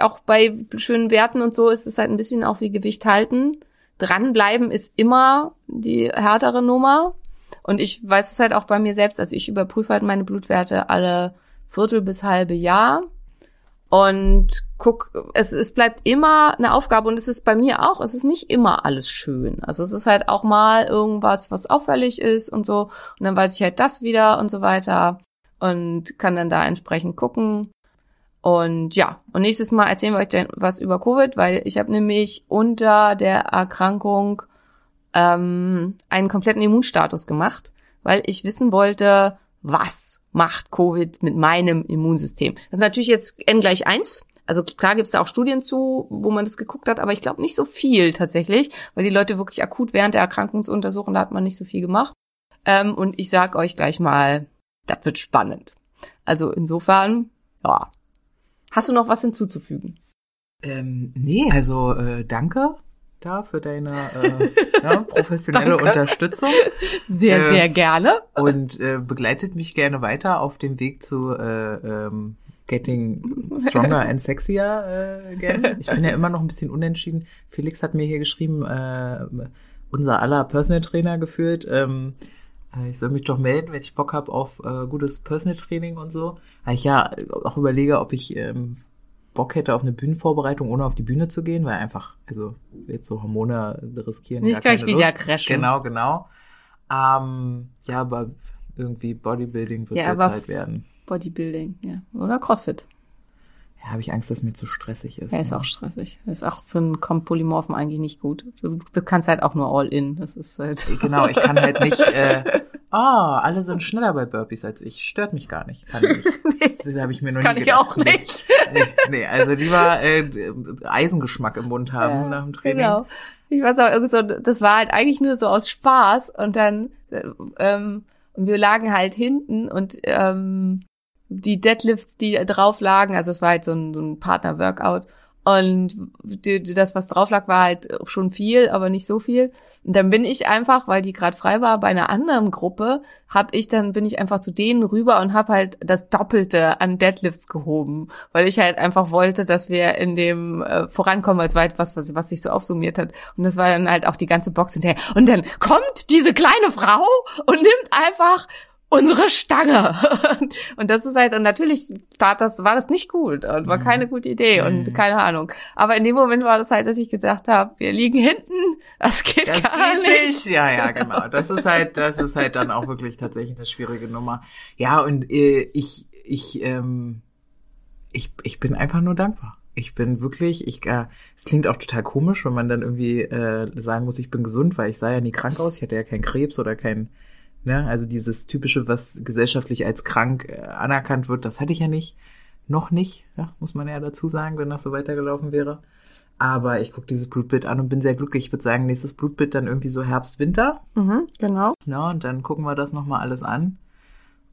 auch bei schönen Werten und so ist es halt ein bisschen auch wie Gewicht halten. Dranbleiben ist immer die härtere Nummer. Und ich weiß es halt auch bei mir selbst. Also ich überprüfe halt meine Blutwerte alle Viertel bis halbe Jahr. Und guck, es bleibt immer eine Aufgabe. Und es ist bei mir auch, es ist nicht immer alles schön. Also es ist halt auch mal irgendwas, was auffällig ist und so. Und dann weiß ich halt das wieder und so weiter. Und kann dann da entsprechend gucken. Und ja, und nächstes Mal erzählen wir euch dann was über Covid, weil ich habe nämlich unter der Erkrankung einen kompletten Immunstatus gemacht, weil ich wissen wollte, was macht Covid mit meinem Immunsystem. Das ist natürlich jetzt N = 1. Also klar gibt es da auch Studien zu, wo man das geguckt hat, aber ich glaube nicht so viel tatsächlich, weil die Leute wirklich akut während der Erkrankung zu untersuchen, da hat man nicht so viel gemacht. Und ich sag euch gleich mal, das wird spannend. Also insofern, ja. Hast du noch was hinzuzufügen? Nee, also danke da für deine professionelle Unterstützung. Sehr, sehr gerne. Und begleitet mich gerne weiter auf dem Weg zu Getting Stronger and Sexier gerne. Ich bin ja immer noch ein bisschen unentschieden. Felix hat mir hier geschrieben, unser aller Personal Trainer gefühlt. Ich soll mich doch melden, wenn ich Bock habe auf gutes Personal Training und so. Weil ich ja auch überlege, ob ich Bock hätte auf eine Bühnenvorbereitung, ohne auf die Bühne zu gehen, weil einfach, also jetzt so Hormone riskieren. Nicht gleich wieder crashen. Genau. Ja, aber irgendwie Bodybuilding wird ja Zeit werden. Bodybuilding, ja. Oder Crossfit. Ja, habe ich Angst, dass mir zu stressig ist. Ja, ist auch stressig. Ist auch für einen Polymorphen eigentlich nicht gut. Du kannst halt auch nur all in. Das ist halt. Genau, ich kann halt nicht, alle sind schneller bei Burpees als ich. Stört mich gar nicht. Kann ich. Nee, das habe ich mir noch nie gedacht. Kann ich auch nicht. Nee, also lieber Eisengeschmack im Mund haben nach dem Training. Genau. Ich weiß auch irgendwie so, das war halt eigentlich nur so aus Spaß und dann, wir lagen halt hinten und, die Deadlifts, die drauf lagen, also es war halt so ein Partner-Workout Und das, was drauf lag, war halt schon viel, aber nicht so viel. Und dann bin ich einfach, weil die gerade frei war, bei einer anderen Gruppe, bin ich einfach zu denen rüber und habe halt das Doppelte an Deadlifts gehoben, weil ich halt einfach wollte, dass wir in dem vorankommen, als weit was sich so aufsummiert hat. Und das war dann halt auch die ganze Box hinterher. Und dann kommt diese kleine Frau und nimmt einfach unsere Stange. Und das ist halt, und natürlich war das nicht gut und war keine gute Idee und keine Ahnung. Aber in dem Moment war das halt, dass ich gedacht habe, wir liegen hinten, das geht gar nicht. Ja, genau. Das ist halt dann auch wirklich tatsächlich eine schwierige Nummer. Ja, und ich bin einfach nur dankbar. Ich bin wirklich, es klingt auch total komisch, wenn man dann irgendwie sagen muss, ich bin gesund, weil ich sah ja nie krank aus. Ich hatte ja keinen Krebs oder ne, also dieses Typische, was gesellschaftlich als krank anerkannt wird, das hatte ich ja nicht. Noch nicht, ja, muss man ja dazu sagen, wenn das so weitergelaufen wäre. Aber ich gucke dieses Blutbild an und bin sehr glücklich. Ich würde sagen, nächstes Blutbild dann irgendwie so Herbst, Winter. Mhm, genau. Ja, und dann gucken wir das nochmal alles an.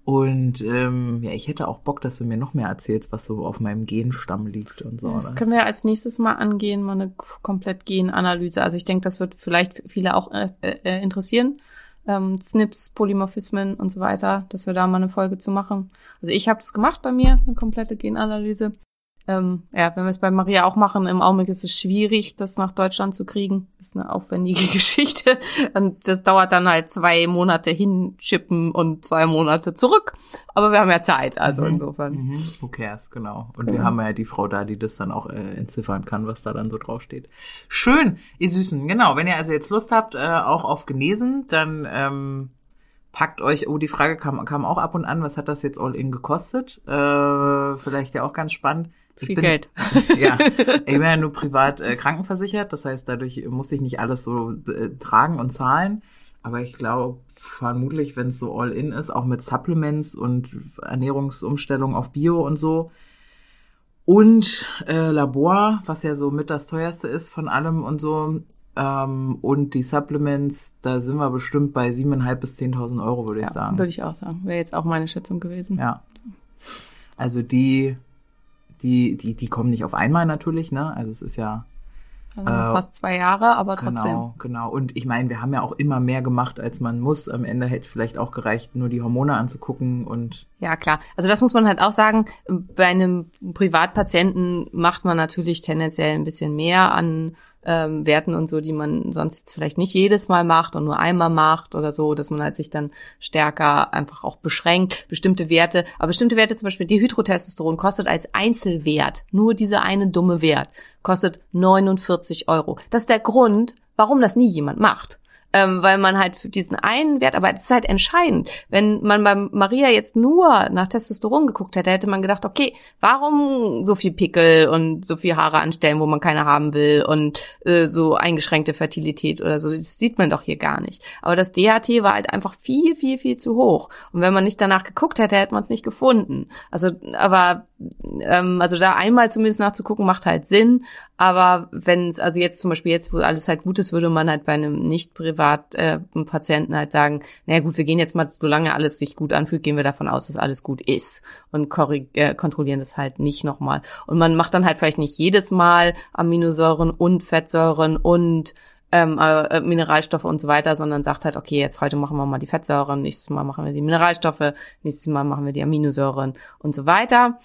Und ich hätte auch Bock, dass du mir noch mehr erzählst, was so auf meinem Genstamm liegt und so. Das können wir als nächstes mal angehen, mal eine komplett Genanalyse. Also ich denke, das wird vielleicht viele auch interessieren. SNPs, Polymorphismen und so weiter, dass wir da mal eine Folge zu machen. Also ich habe das gemacht bei mir, eine komplette Genanalyse. Wenn wir es bei Maria auch machen, im Augenblick ist es schwierig, das nach Deutschland zu kriegen. Ist eine aufwendige Geschichte. Und das dauert dann halt 2 Monate hinschippen und 2 Monate zurück. Aber wir haben ja Zeit, also insofern. Mhm. Who cares, genau. Und wir haben ja die Frau da, die das dann auch entziffern kann, was da dann so draufsteht. Schön, ihr Süßen. Genau, wenn ihr also jetzt Lust habt, auch auf Genesen, dann packt euch, die Frage kam auch ab und an, was hat das jetzt all in gekostet? Vielleicht ja auch ganz spannend. Geld. Ja, ich bin ja nur privat krankenversichert, das heißt, dadurch muss ich nicht alles so tragen und zahlen, aber ich glaube vermutlich, wenn es so all-in ist, auch mit Supplements und Ernährungsumstellung auf Bio und so und Labor, was ja so mit das teuerste ist von allem und so, und die Supplements, da sind wir bestimmt bei 7.500 bis 10.000 Euro, würde ich sagen. Würde ich auch sagen, wäre jetzt auch meine Schätzung gewesen. Ja, also die kommen nicht auf einmal natürlich, ne? Also es ist ja fast 2 Jahre, aber trotzdem. Genau. Und ich meine, wir haben ja auch immer mehr gemacht, als man muss. Am Ende hätte vielleicht auch gereicht, nur die Hormone anzugucken und. Ja, klar. Also das muss man halt auch sagen. Bei einem Privatpatienten macht man natürlich tendenziell ein bisschen mehr an Werten und so, die man sonst jetzt vielleicht nicht jedes Mal macht und nur einmal macht oder so, dass man halt sich dann stärker einfach auch beschränkt. Bestimmte Werte, zum Beispiel Dihydrotestosteron, kostet als Einzelwert, nur diese eine dumme Wert, kostet 49 Euro. Das ist der Grund, warum das nie jemand macht. Weil man halt für diesen einen Wert, aber das ist halt entscheidend. Wenn man bei Maria jetzt nur nach Testosteron geguckt hätte, hätte man gedacht, okay, warum so viel Pickel und so viel Haare anstellen, wo man keine haben will und so eingeschränkte Fertilität oder so, das sieht man doch hier gar nicht. Aber das DHT war halt einfach viel, viel, viel zu hoch. Und wenn man nicht danach geguckt hätte, hätte man es nicht gefunden. Also, aber da einmal zumindest nachzugucken, macht halt Sinn. Aber wenn es, also jetzt zum Beispiel jetzt, wo alles halt gut ist, würde man halt bei einem nicht Privatpatienten halt sagen, naja gut, wir gehen jetzt mal, solange alles sich gut anfühlt, gehen wir davon aus, dass alles gut ist und kontrollieren das halt nicht nochmal. Und man macht dann halt vielleicht nicht jedes Mal Aminosäuren und Fettsäuren und Mineralstoffe und so weiter, sondern sagt halt, okay, jetzt heute machen wir mal die Fettsäuren, nächstes Mal machen wir die Mineralstoffe, nächstes Mal machen wir die Aminosäuren und so weiter.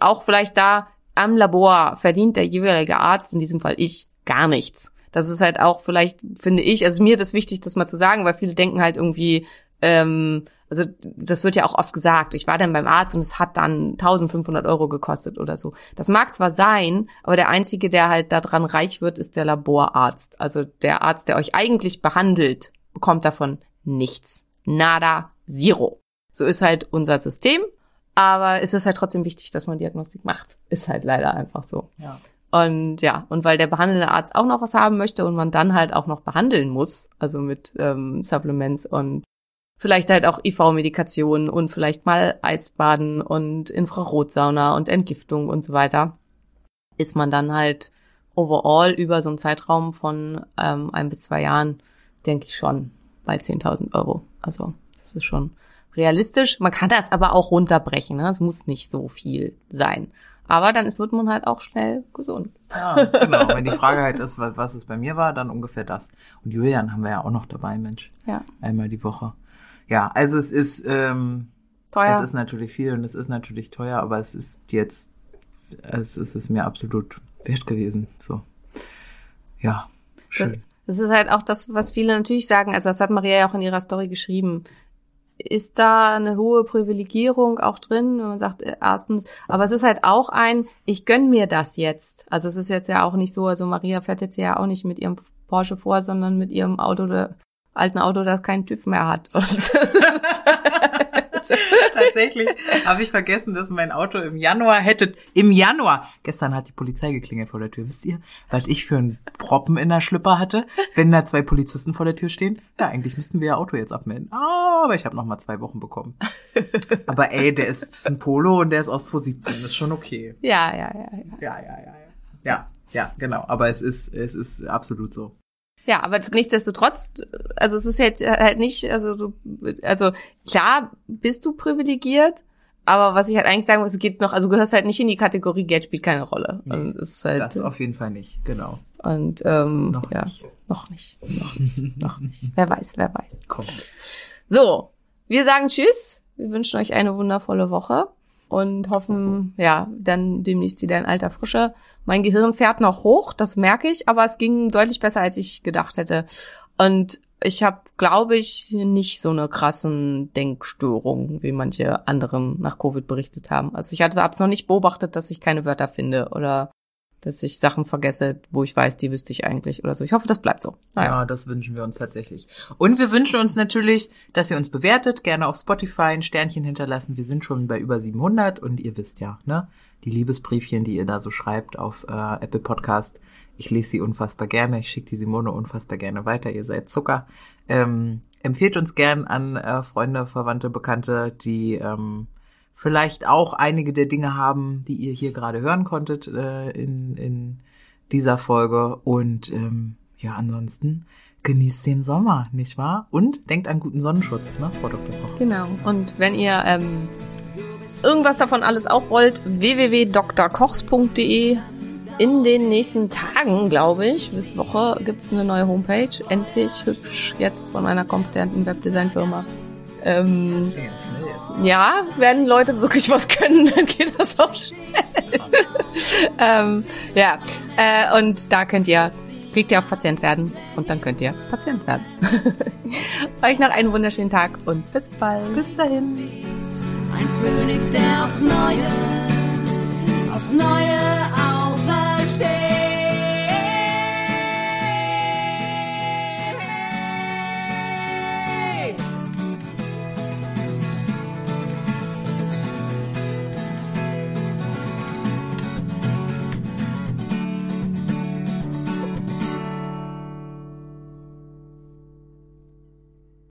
Auch vielleicht da am Labor verdient der jeweilige Arzt, in diesem Fall ich, gar nichts. Das ist halt auch vielleicht, finde ich, also mir das wichtig, das mal zu sagen, weil viele denken halt irgendwie, also das wird ja auch oft gesagt, ich war dann beim Arzt und es hat dann 1.500 Euro gekostet oder so. Das mag zwar sein, aber der Einzige, der halt daran reich wird, ist der Laborarzt. Also der Arzt, der euch eigentlich behandelt, bekommt davon nichts. Nada, zero. So ist halt unser System, aber es ist halt trotzdem wichtig, dass man Diagnostik macht. Ist halt leider einfach so. Ja. Und ja, und weil der behandelnde Arzt auch noch was haben möchte und man dann halt auch noch behandeln muss, also mit Supplements und vielleicht halt auch IV-Medikationen und vielleicht mal Eisbaden und Infrarotsauna und Entgiftung und so weiter, ist man dann halt overall über so einen Zeitraum von 1 bis 2 Jahren, denke ich schon, bei 10.000 Euro. Also das ist schon realistisch. Man kann das aber auch runterbrechen, ne? Es muss nicht so viel sein. Aber dann wird man halt auch schnell gesund. Ja, genau. Wenn die Frage halt ist, was es bei mir war, dann ungefähr das. Und Julian haben wir ja auch noch dabei, Mensch. Ja. Einmal die Woche. Ja, also es ist teuer. Es ist natürlich viel und es ist natürlich teuer, aber es ist jetzt, es ist mir absolut wert gewesen. So. Ja, schön. Das ist halt auch das, was viele natürlich sagen. Also das hat Maria ja auch in ihrer Story geschrieben. Ist da eine hohe Privilegierung auch drin, wenn man sagt, erstens, aber es ist halt auch ich gönne mir das jetzt. Also es ist jetzt ja auch nicht so, also Maria fährt jetzt ja auch nicht mit ihrem Porsche vor, sondern mit ihrem Auto, alten Auto, das keinen TÜV mehr hat. Und tatsächlich habe ich vergessen, dass mein Auto im Januar, gestern hat die Polizei geklingelt vor der Tür, wisst ihr, was ich für einen Proppen in der Schlüpper hatte, wenn da 2 Polizisten vor der Tür stehen, ja, eigentlich müssten wir ja Auto jetzt abmelden, aber ich habe noch mal 2 Wochen bekommen. Aber ey, der ist ein Polo und der ist aus 2017, das ist schon okay. Ja, genau, aber es ist absolut so. Ja, aber nichtsdestotrotz, also es ist jetzt halt nicht, also klar bist du privilegiert, aber was ich halt eigentlich sagen muss, es geht noch, also du gehörst halt nicht in die Kategorie, Geld spielt keine Rolle. Nee, ist halt, das auf jeden Fall nicht, genau. Und noch nicht. Wer weiß. Komm. So, wir sagen Tschüss, wir wünschen euch eine wundervolle Woche und hoffen, ja, dann demnächst wieder in alter Frische. Mein Gehirn fährt noch hoch, das merke ich, aber es ging deutlich besser, als ich gedacht hätte. Und ich habe, glaube ich, nicht so eine krassen Denkstörung, wie manche anderen nach Covid berichtet haben. Also ich habe es noch nicht beobachtet, dass ich keine Wörter finde oder dass ich Sachen vergesse, wo ich weiß, die wüsste ich eigentlich oder so. Ich hoffe, das bleibt so. Naja. Ja, das wünschen wir uns tatsächlich. Und wir wünschen uns natürlich, dass ihr uns bewertet, gerne auf Spotify ein Sternchen hinterlassen. Wir sind schon bei über 700 und ihr wisst ja, ne, die Liebesbriefchen, die ihr da so schreibt auf Apple Podcast. Ich lese sie unfassbar gerne, ich schicke die Simone unfassbar gerne weiter, ihr seid Zucker. Empfehlt uns gern an Freunde, Verwandte, Bekannte, die vielleicht auch einige der Dinge haben, die ihr hier gerade hören konntet in dieser Folge. Und ja, ansonsten genießt den Sommer, nicht wahr? Und denkt an guten Sonnenschutz, ne, Frau Dr. Koch. Genau, und wenn ihr irgendwas davon alles auch wollt, www.drkochs.de. In den nächsten Tagen, glaube ich, bis Woche gibt's eine neue Homepage. Endlich hübsch, jetzt von einer kompetenten Webdesign-Firma. Ja, werden Leute wirklich was können, dann geht das auch schnell. Und da klickt ihr auf Patient werden und dann könnt ihr Patient werden. Euch noch einen wunderschönen Tag und bis bald. Bis dahin. Ein Phönix, der aufs Neue